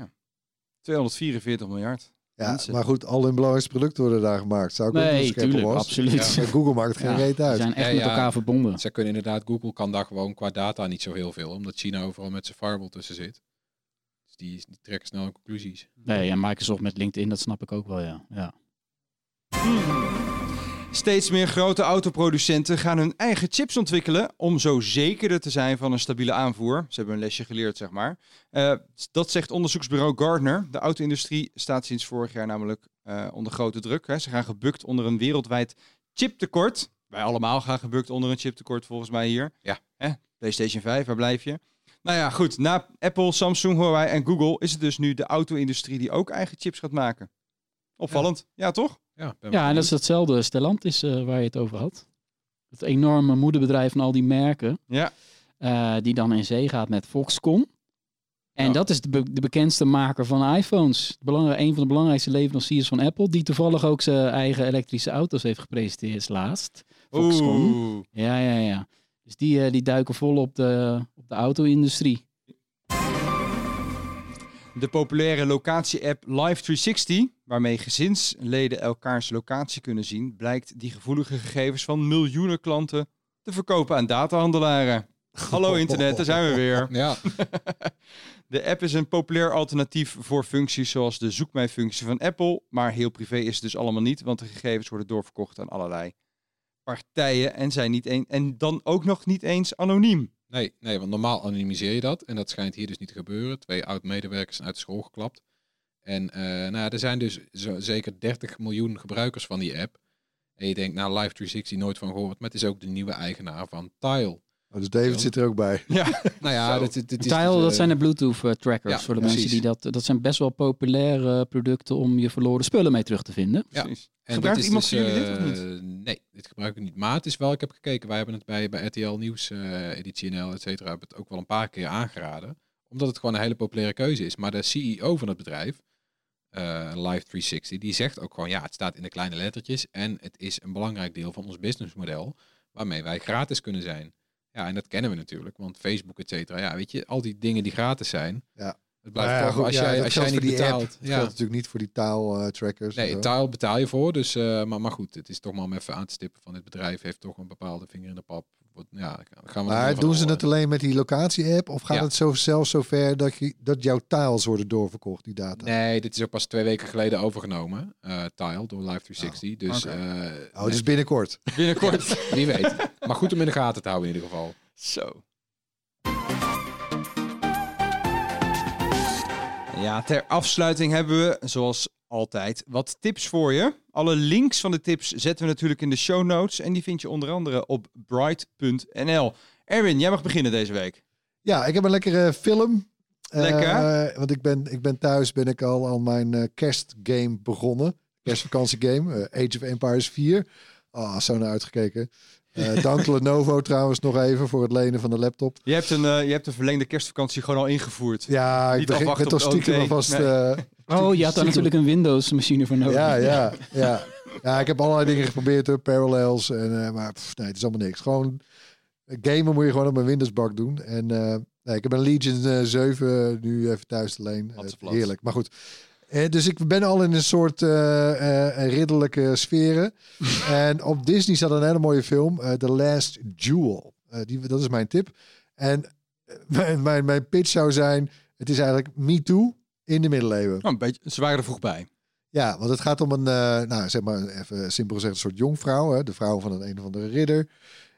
244 miljard. Ja, mensen. Maar goed, al hun belangrijkste producten worden daar gemaakt. Zou ik ook niet scheppen was. Absoluut. Ja. Google maakt geen reet uit. Ze zijn echt met elkaar verbonden. Ze kunnen inderdaad, Google kan daar gewoon qua data niet zo heel veel, omdat China overal met zijn firewall tussen zit. Dus die trekken snel conclusies. Nee, en Microsoft met LinkedIn, dat snap ik ook wel, ja. Steeds meer grote autoproducenten gaan hun eigen chips ontwikkelen om zo zekerder te zijn van een stabiele aanvoer. Ze hebben een lesje geleerd, zeg maar. Dat zegt onderzoeksbureau Gartner. De auto-industrie staat sinds vorig jaar namelijk onder grote druk. Hè. Ze gaan gebukt onder een wereldwijd chiptekort. Wij allemaal gaan gebukt onder een chiptekort, volgens mij hier. Ja. Hè? PlayStation 5, waar blijf je? Nou ja, goed. Na Apple, Samsung, Huawei en Google is het dus nu de auto-industrie die ook eigen chips gaat maken. Opvallend. Ja toch? Ja, en dat is hetzelfde Stellantis waar je het over had. Het enorme moederbedrijf van al die merken. Ja. Die dan in zee gaat met Foxconn. En dat is de bekendste maker van iPhones. Een van de belangrijkste leveranciers van Apple. Die toevallig ook zijn eigen elektrische auto's heeft gepresenteerd laatst. Foxconn. Oeh. Ja. Dus die duiken vol op de auto-industrie. De populaire locatie-app Live360, waarmee gezinsleden elkaars locatie kunnen zien, blijkt die gevoelige gegevens van miljoenen klanten te verkopen aan datahandelaren. Hallo internet, daar zijn we weer. Ja. De app is een populair alternatief voor functies zoals de zoek mij functie van Apple, maar heel privé is het dus allemaal niet, want de gegevens worden doorverkocht aan allerlei partijen en zijn en dan ook nog niet eens anoniem. Nee, want normaal anonimiseer je dat. En dat schijnt hier dus niet te gebeuren. 2 oud-medewerkers zijn uit de school geklapt. En er zijn dus zeker 30 miljoen gebruikers van die app. En je denkt, Live360 nooit van gehoord. Maar het is ook de nieuwe eigenaar van Tile. Oh, dus David zit er ook bij. Ja. Dit is Tile, dat zijn de Bluetooth-trackers voor de mensen die dat zijn best wel populaire producten om je verloren spullen mee terug te vinden. Ja. Precies. En gebruikt iemand jullie dit of niet? Nee, dit gebruik ik niet. Maar het is wel, ik heb gekeken, wij hebben het bij RTL Nieuws, Editie NL, et cetera, hebben het ook wel een paar keer aangeraden. Omdat het gewoon een hele populaire keuze is. Maar de CEO van het bedrijf, Live360, die zegt ook gewoon, het staat in de kleine lettertjes. En het is een belangrijk deel van ons businessmodel, waarmee wij gratis kunnen zijn. Ja, en dat kennen we natuurlijk, want Facebook, et cetera. Ja, weet je, al die dingen die gratis zijn. Ja. Het blijft als jij niet betaalt. App, het geldt natuurlijk niet voor die Tile-trackers. Nee, Tile betaal je voor. Dus, maar goed, het is toch maar om even aan te stippen van dit bedrijf heeft toch een bepaalde vinger in de pap Ja, gaan we maar doen ze het alleen met die locatie-app? Of gaat het zelfs zover dat jouw tiles worden doorverkocht, die data? Nee, dit is ook pas 2 weken geleden overgenomen. Tile door Live360. Oh. Dus, dus binnenkort. Binnenkort, wie weet. Maar goed om in de gaten te houden in ieder geval. Zo. Ja, ter afsluiting hebben we, zoals altijd, wat tips voor je. Alle links van de tips zetten we natuurlijk in de show notes. En die vind je onder andere op bright.nl. Erwin, jij mag beginnen deze week. Ja, ik heb een lekkere film. Lekker. Want ik ben thuis al aan mijn kerstgame begonnen. Kerstvakantiegame, Age of Empires 4. Zo naar uitgekeken. Dank Lenovo trouwens nog even voor het lenen van de laptop. Je hebt de verlengde kerstvakantie gewoon al ingevoerd. Ja, ik ben toch stiekem alvast... je had daar natuurlijk een Windows-machine voor nodig. Ja, ik heb allerlei dingen geprobeerd, Parallels. Maar het is allemaal niks. Gewoon gamen moet je gewoon op mijn Windows-bak doen. En ik heb een Legion 7 nu even thuis te leen. Heerlijk, maar goed. Dus ik ben al in een soort ridderlijke sferen. En op Disney staat een hele mooie film, The Last Duel. Dat is mijn tip. En mijn pitch zou zijn, het is eigenlijk Me Too in de middeleeuwen. Oh, een beetje, ze waren er vroeg bij. Ja, want het gaat om een, zeg maar even simpel gezegd, een soort jongvrouw. Hè? De vrouw van een of andere ridder.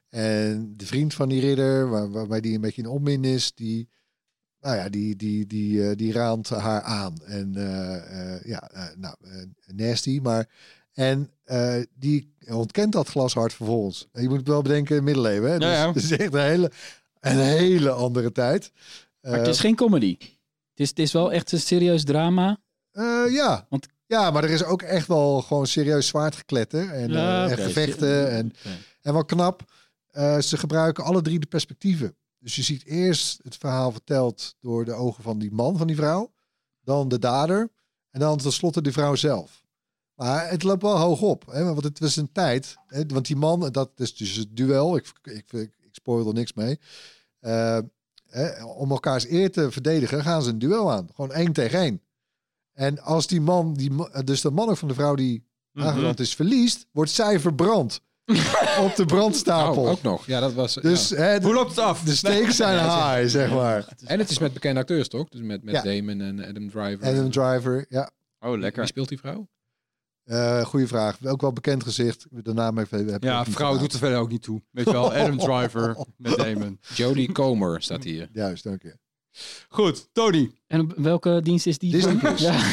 En de vriend van die ridder, waarbij die een beetje in onmin is, die... die raamt haar aan. En nasty, maar... En die ontkent dat glashard vervolgens. En je moet wel bedenken, middeleeuwen. Hè? Ja. Dus het is echt een hele andere tijd. Maar het is geen comedy. Het is wel echt een serieus drama. Maar er is ook echt wel gewoon serieus zwaardgekletter. En gevechten. En wat knap. Ze gebruiken alle 3 de perspectieven. Dus je ziet eerst het verhaal verteld door de ogen van die man, van die vrouw. Dan de dader. En dan tenslotte de vrouw zelf. Maar het loopt wel hoog op. Hè? Want het was een tijd. Hè? Want die man, dat is dus het duel. Ik spoil er niks mee. Om elkaars eer te verdedigen gaan ze een duel aan. Gewoon 1 tegen 1. En als die man, dus de man ook van de vrouw die aangerand is, verliest, wordt zij verbrand. Op de brandstapel. Ook nog. Ja, dat was. Dus, hoe loopt het af? De stakes zijn high, zeg maar. En het is met bekende acteurs, toch? Dus met Damon en Adam Driver. Adam Driver, ja. Oh, lekker. Wie speelt die vrouw? Goeie vraag. Ook wel bekend gezicht. De naam heb ja, vrouw doet er verder ook niet toe. Weet je wel, Adam Driver met Damon. Jodie Comer staat hier. Juist, dank je. Goed, Tony. En op welke dienst is die? Disney Plus. Ja.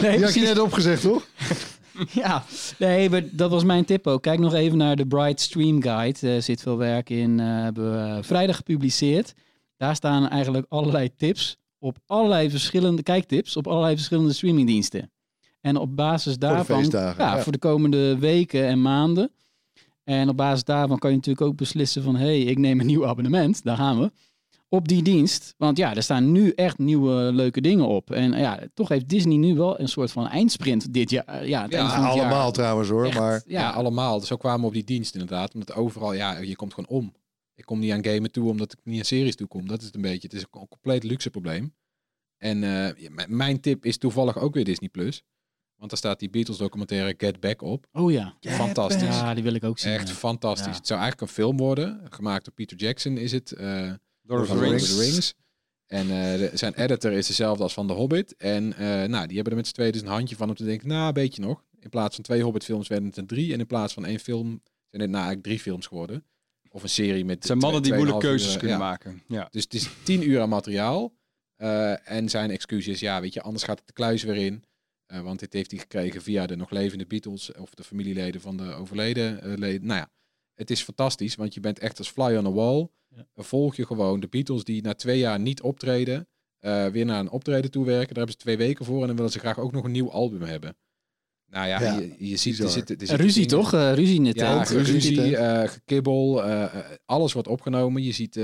Die had je net opgezegd, toch? Ja, nee, maar dat was mijn tip ook. Kijk nog even naar de Bright Stream Guide. Er zit veel werk in. Hebben we vrijdag gepubliceerd. Daar staan eigenlijk allerlei tips op allerlei verschillende kijktips op allerlei verschillende streamingdiensten. En op basis daarvan voor de feestdagen, voor de komende weken en maanden. En op basis daarvan kan je natuurlijk ook beslissen van ik neem een nieuw abonnement. Daar gaan we. Op die dienst. Want ja, er staan nu echt nieuwe leuke dingen op. En ja, toch heeft Disney nu wel een soort van eindsprint dit jaar. Ja, allemaal trouwens hoor. Echt, maar... Ja, allemaal. Zo kwamen we op die dienst inderdaad. Omdat overal, je komt gewoon om. Ik kom niet aan gamen toe omdat ik niet aan series toe kom. Dat is het een beetje. Het is een compleet luxe probleem. En mijn tip is toevallig ook weer Disney+. Want daar staat die Beatles documentaire Get Back op. Oh ja. Fantastisch. Ja, die wil ik ook zien. Echt fantastisch. Ja. Het zou eigenlijk een film worden. Gemaakt door Peter Jackson is het... Lord of the Rings. En zijn editor is dezelfde als van The Hobbit. En die hebben er met z'n tweeën dus een handje van om te denken, een beetje nog. In plaats van 2 Hobbit-films werden het er 3. En in plaats van 1 film zijn het eigenlijk 3 films geworden. Of een serie met... Het zijn mannen die moeilijke keuzes kunnen maken. Ja. Dus het is 10 uur aan materiaal. En zijn excuus is, anders gaat het de kluis weer in. Want dit heeft hij gekregen via de nog levende Beatles of de familieleden van de overleden leden. Het is fantastisch, want je bent echt als fly on the wall. Ja. Volg je gewoon de Beatles die na 2 jaar niet optreden, weer naar een optreden toe werken. Daar hebben ze 2 weken voor en dan willen ze graag ook nog een nieuw album hebben. Je ziet... Er zit ruzie toch? Ruzie net. Ja, ruzie, gekibbel, alles wordt opgenomen. Je ziet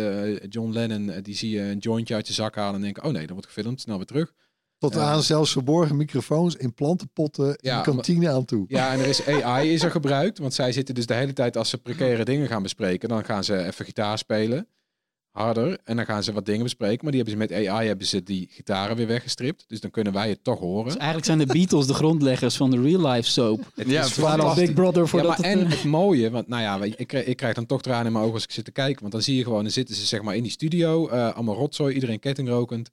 John Lennon, die zie je een jointje uit de zak halen en denken, oh nee, dat wordt gefilmd, snel weer terug. Tot aan zelfs verborgen microfoons in plantenpotten in de kantine aan toe. Ja, en er is AI is er gebruikt. Want zij zitten dus de hele tijd als ze precaire dingen gaan bespreken. Dan gaan ze even gitaar spelen. harder. En dan gaan ze wat dingen bespreken. Maar die hebben ze met AI die gitaren weer weggestript. Dus dan kunnen wij het toch horen. Dus eigenlijk zijn de Beatles de grondleggers van de real life soap. Het is vooral Big Brother voor dat. En het mooie, want nou ja, ik krijg dan toch tranen in mijn ogen als ik zit te kijken. Want dan zie je gewoon, dan zitten ze zeg maar in die studio. Allemaal rotzooi, iedereen kettingrokend.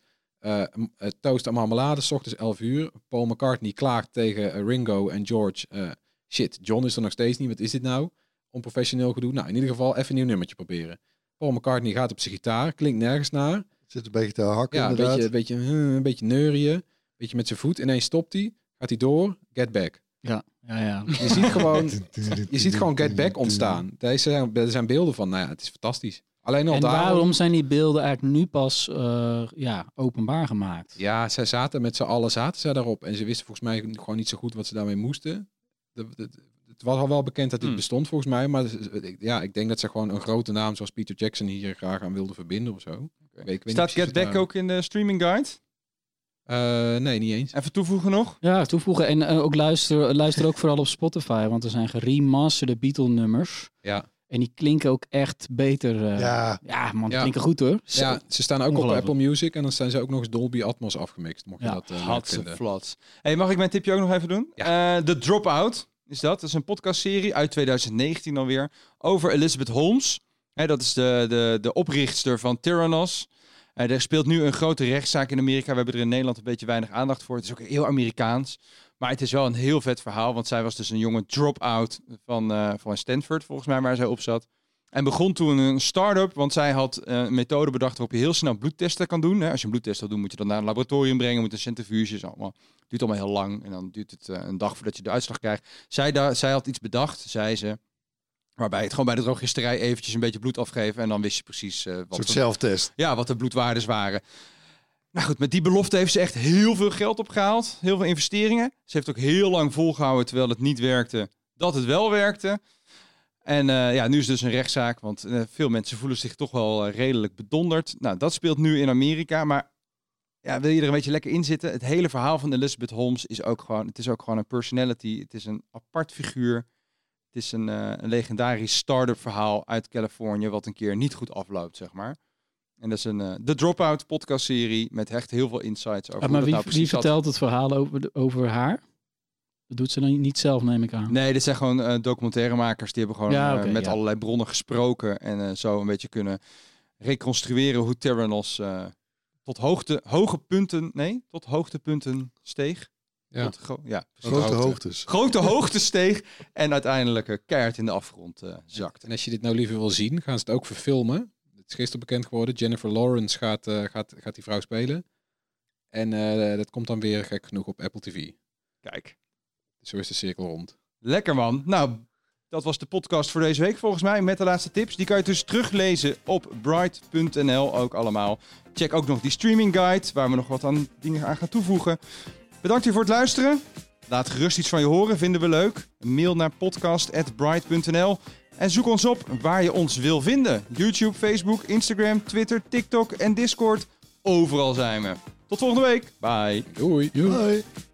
Toast en marmelade, 's ochtends 11 uur. Paul McCartney klaagt tegen Ringo en George. Shit, John is er nog steeds niet. Wat is dit nou? Onprofessioneel gedoe. Nou, in ieder geval even een nieuw nummertje proberen. Paul McCartney gaat op zijn gitaar, klinkt nergens naar. Zit een beetje te hakken, ja, inderdaad. Een beetje neurieën, een beetje met zijn voet. Ineens stopt hij, gaat hij door, Get Back. Ja. Je ziet gewoon Get Back ontstaan. Er zijn beelden van, nou ja, het is fantastisch. Alleen al en waarom zijn die beelden eigenlijk nu pas openbaar gemaakt? Ja, zij zaten met z'n allen daarop. En ze wisten volgens mij gewoon niet zo goed wat ze daarmee moesten. Het was al wel bekend dat dit bestond volgens mij. Maar ja, ik denk dat ze gewoon een grote naam zoals Peter Jackson hier graag aan wilden verbinden of zo. Okay. Ik weet staat Get Back ook in de streaming guide? Nee, niet eens. Even toevoegen nog? Ja, toevoegen. En ook luister ook vooral op Spotify. Want er zijn geremasterde Beatle nummers. Ja. En die klinken ook echt beter. Die klinken goed hoor. Ja, ze staan ook op Apple Music. En dan zijn ze ook nog eens Dolby Atmos afgemixt. Mocht je dat vinden. Flats. Hey, mag ik mijn tipje ook nog even doen? Ja. The Dropout. Is dat? Dat is een podcastserie uit 2019 alweer. Over Elizabeth Holmes. Dat is de oprichtster van Theranos. Er speelt nu een grote rechtszaak in Amerika. We hebben er in Nederland een beetje weinig aandacht voor. Het is ook heel Amerikaans. Maar het is wel een heel vet verhaal. Want zij was dus een jonge drop-out van Stanford, volgens mij, waar zij op zat. En begon toen een start-up. Want zij had een methode bedacht waarop je heel snel bloedtesten kan doen. Als je een bloedtest wil doen, moet je dat naar een laboratorium brengen. Moet een centrifuge. Duurt allemaal heel lang. En dan duurt het een dag voordat je de uitslag krijgt. Zij had iets bedacht, zei ze. Waarbij het gewoon bij de drogisterij eventjes een beetje bloed afgeven. En dan wist je precies wat de bloedwaardes waren. Nou goed, met die belofte heeft ze echt heel veel geld opgehaald. Heel veel investeringen. Ze heeft ook heel lang volgehouden, terwijl het niet werkte, dat het wel werkte. En nu is het dus een rechtszaak, want veel mensen voelen zich toch wel redelijk bedonderd. Nou, dat speelt nu in Amerika, maar ja, wil je er een beetje lekker in zitten? Het hele verhaal van Elizabeth Holmes is ook gewoon, het is ook gewoon een personality. Het is een apart figuur. Het is een legendarisch start-up verhaal uit Californië, wat een keer niet goed afloopt, zeg maar. En dat is de Dropout podcastserie met echt heel veel insights over. Ja, maar wie vertelt het verhaal over haar? Dat doet ze dan niet zelf, neem ik aan. Nee, dit zijn gewoon documentairemakers. Die hebben gewoon met allerlei bronnen gesproken. En zo een beetje kunnen reconstrueren hoe Theranos tot hoogtepunten steeg. Ja. Grote hoogtes steeg. En uiteindelijk keihard in de afgrond zakt. En als je dit nou liever wil zien, gaan ze het ook verfilmen. Het is gisteren bekend geworden. Jennifer Lawrence gaat die vrouw spelen. En dat komt dan weer gek genoeg op Apple TV. Kijk. Zo is de cirkel rond. Lekker man. Nou, dat was de podcast voor deze week volgens mij met de laatste tips. Die kan je dus teruglezen op bright.nl ook allemaal. Check ook nog die streaming guide waar we nog wat dingen aan gaan toevoegen. Bedankt u voor het luisteren. Laat gerust iets van je horen, vinden we leuk. Mail naar podcast@bright.nl en zoek ons op waar je ons wil vinden. YouTube, Facebook, Instagram, Twitter, TikTok en Discord. Overal zijn we. Tot volgende week. Bye. Doei. Bye.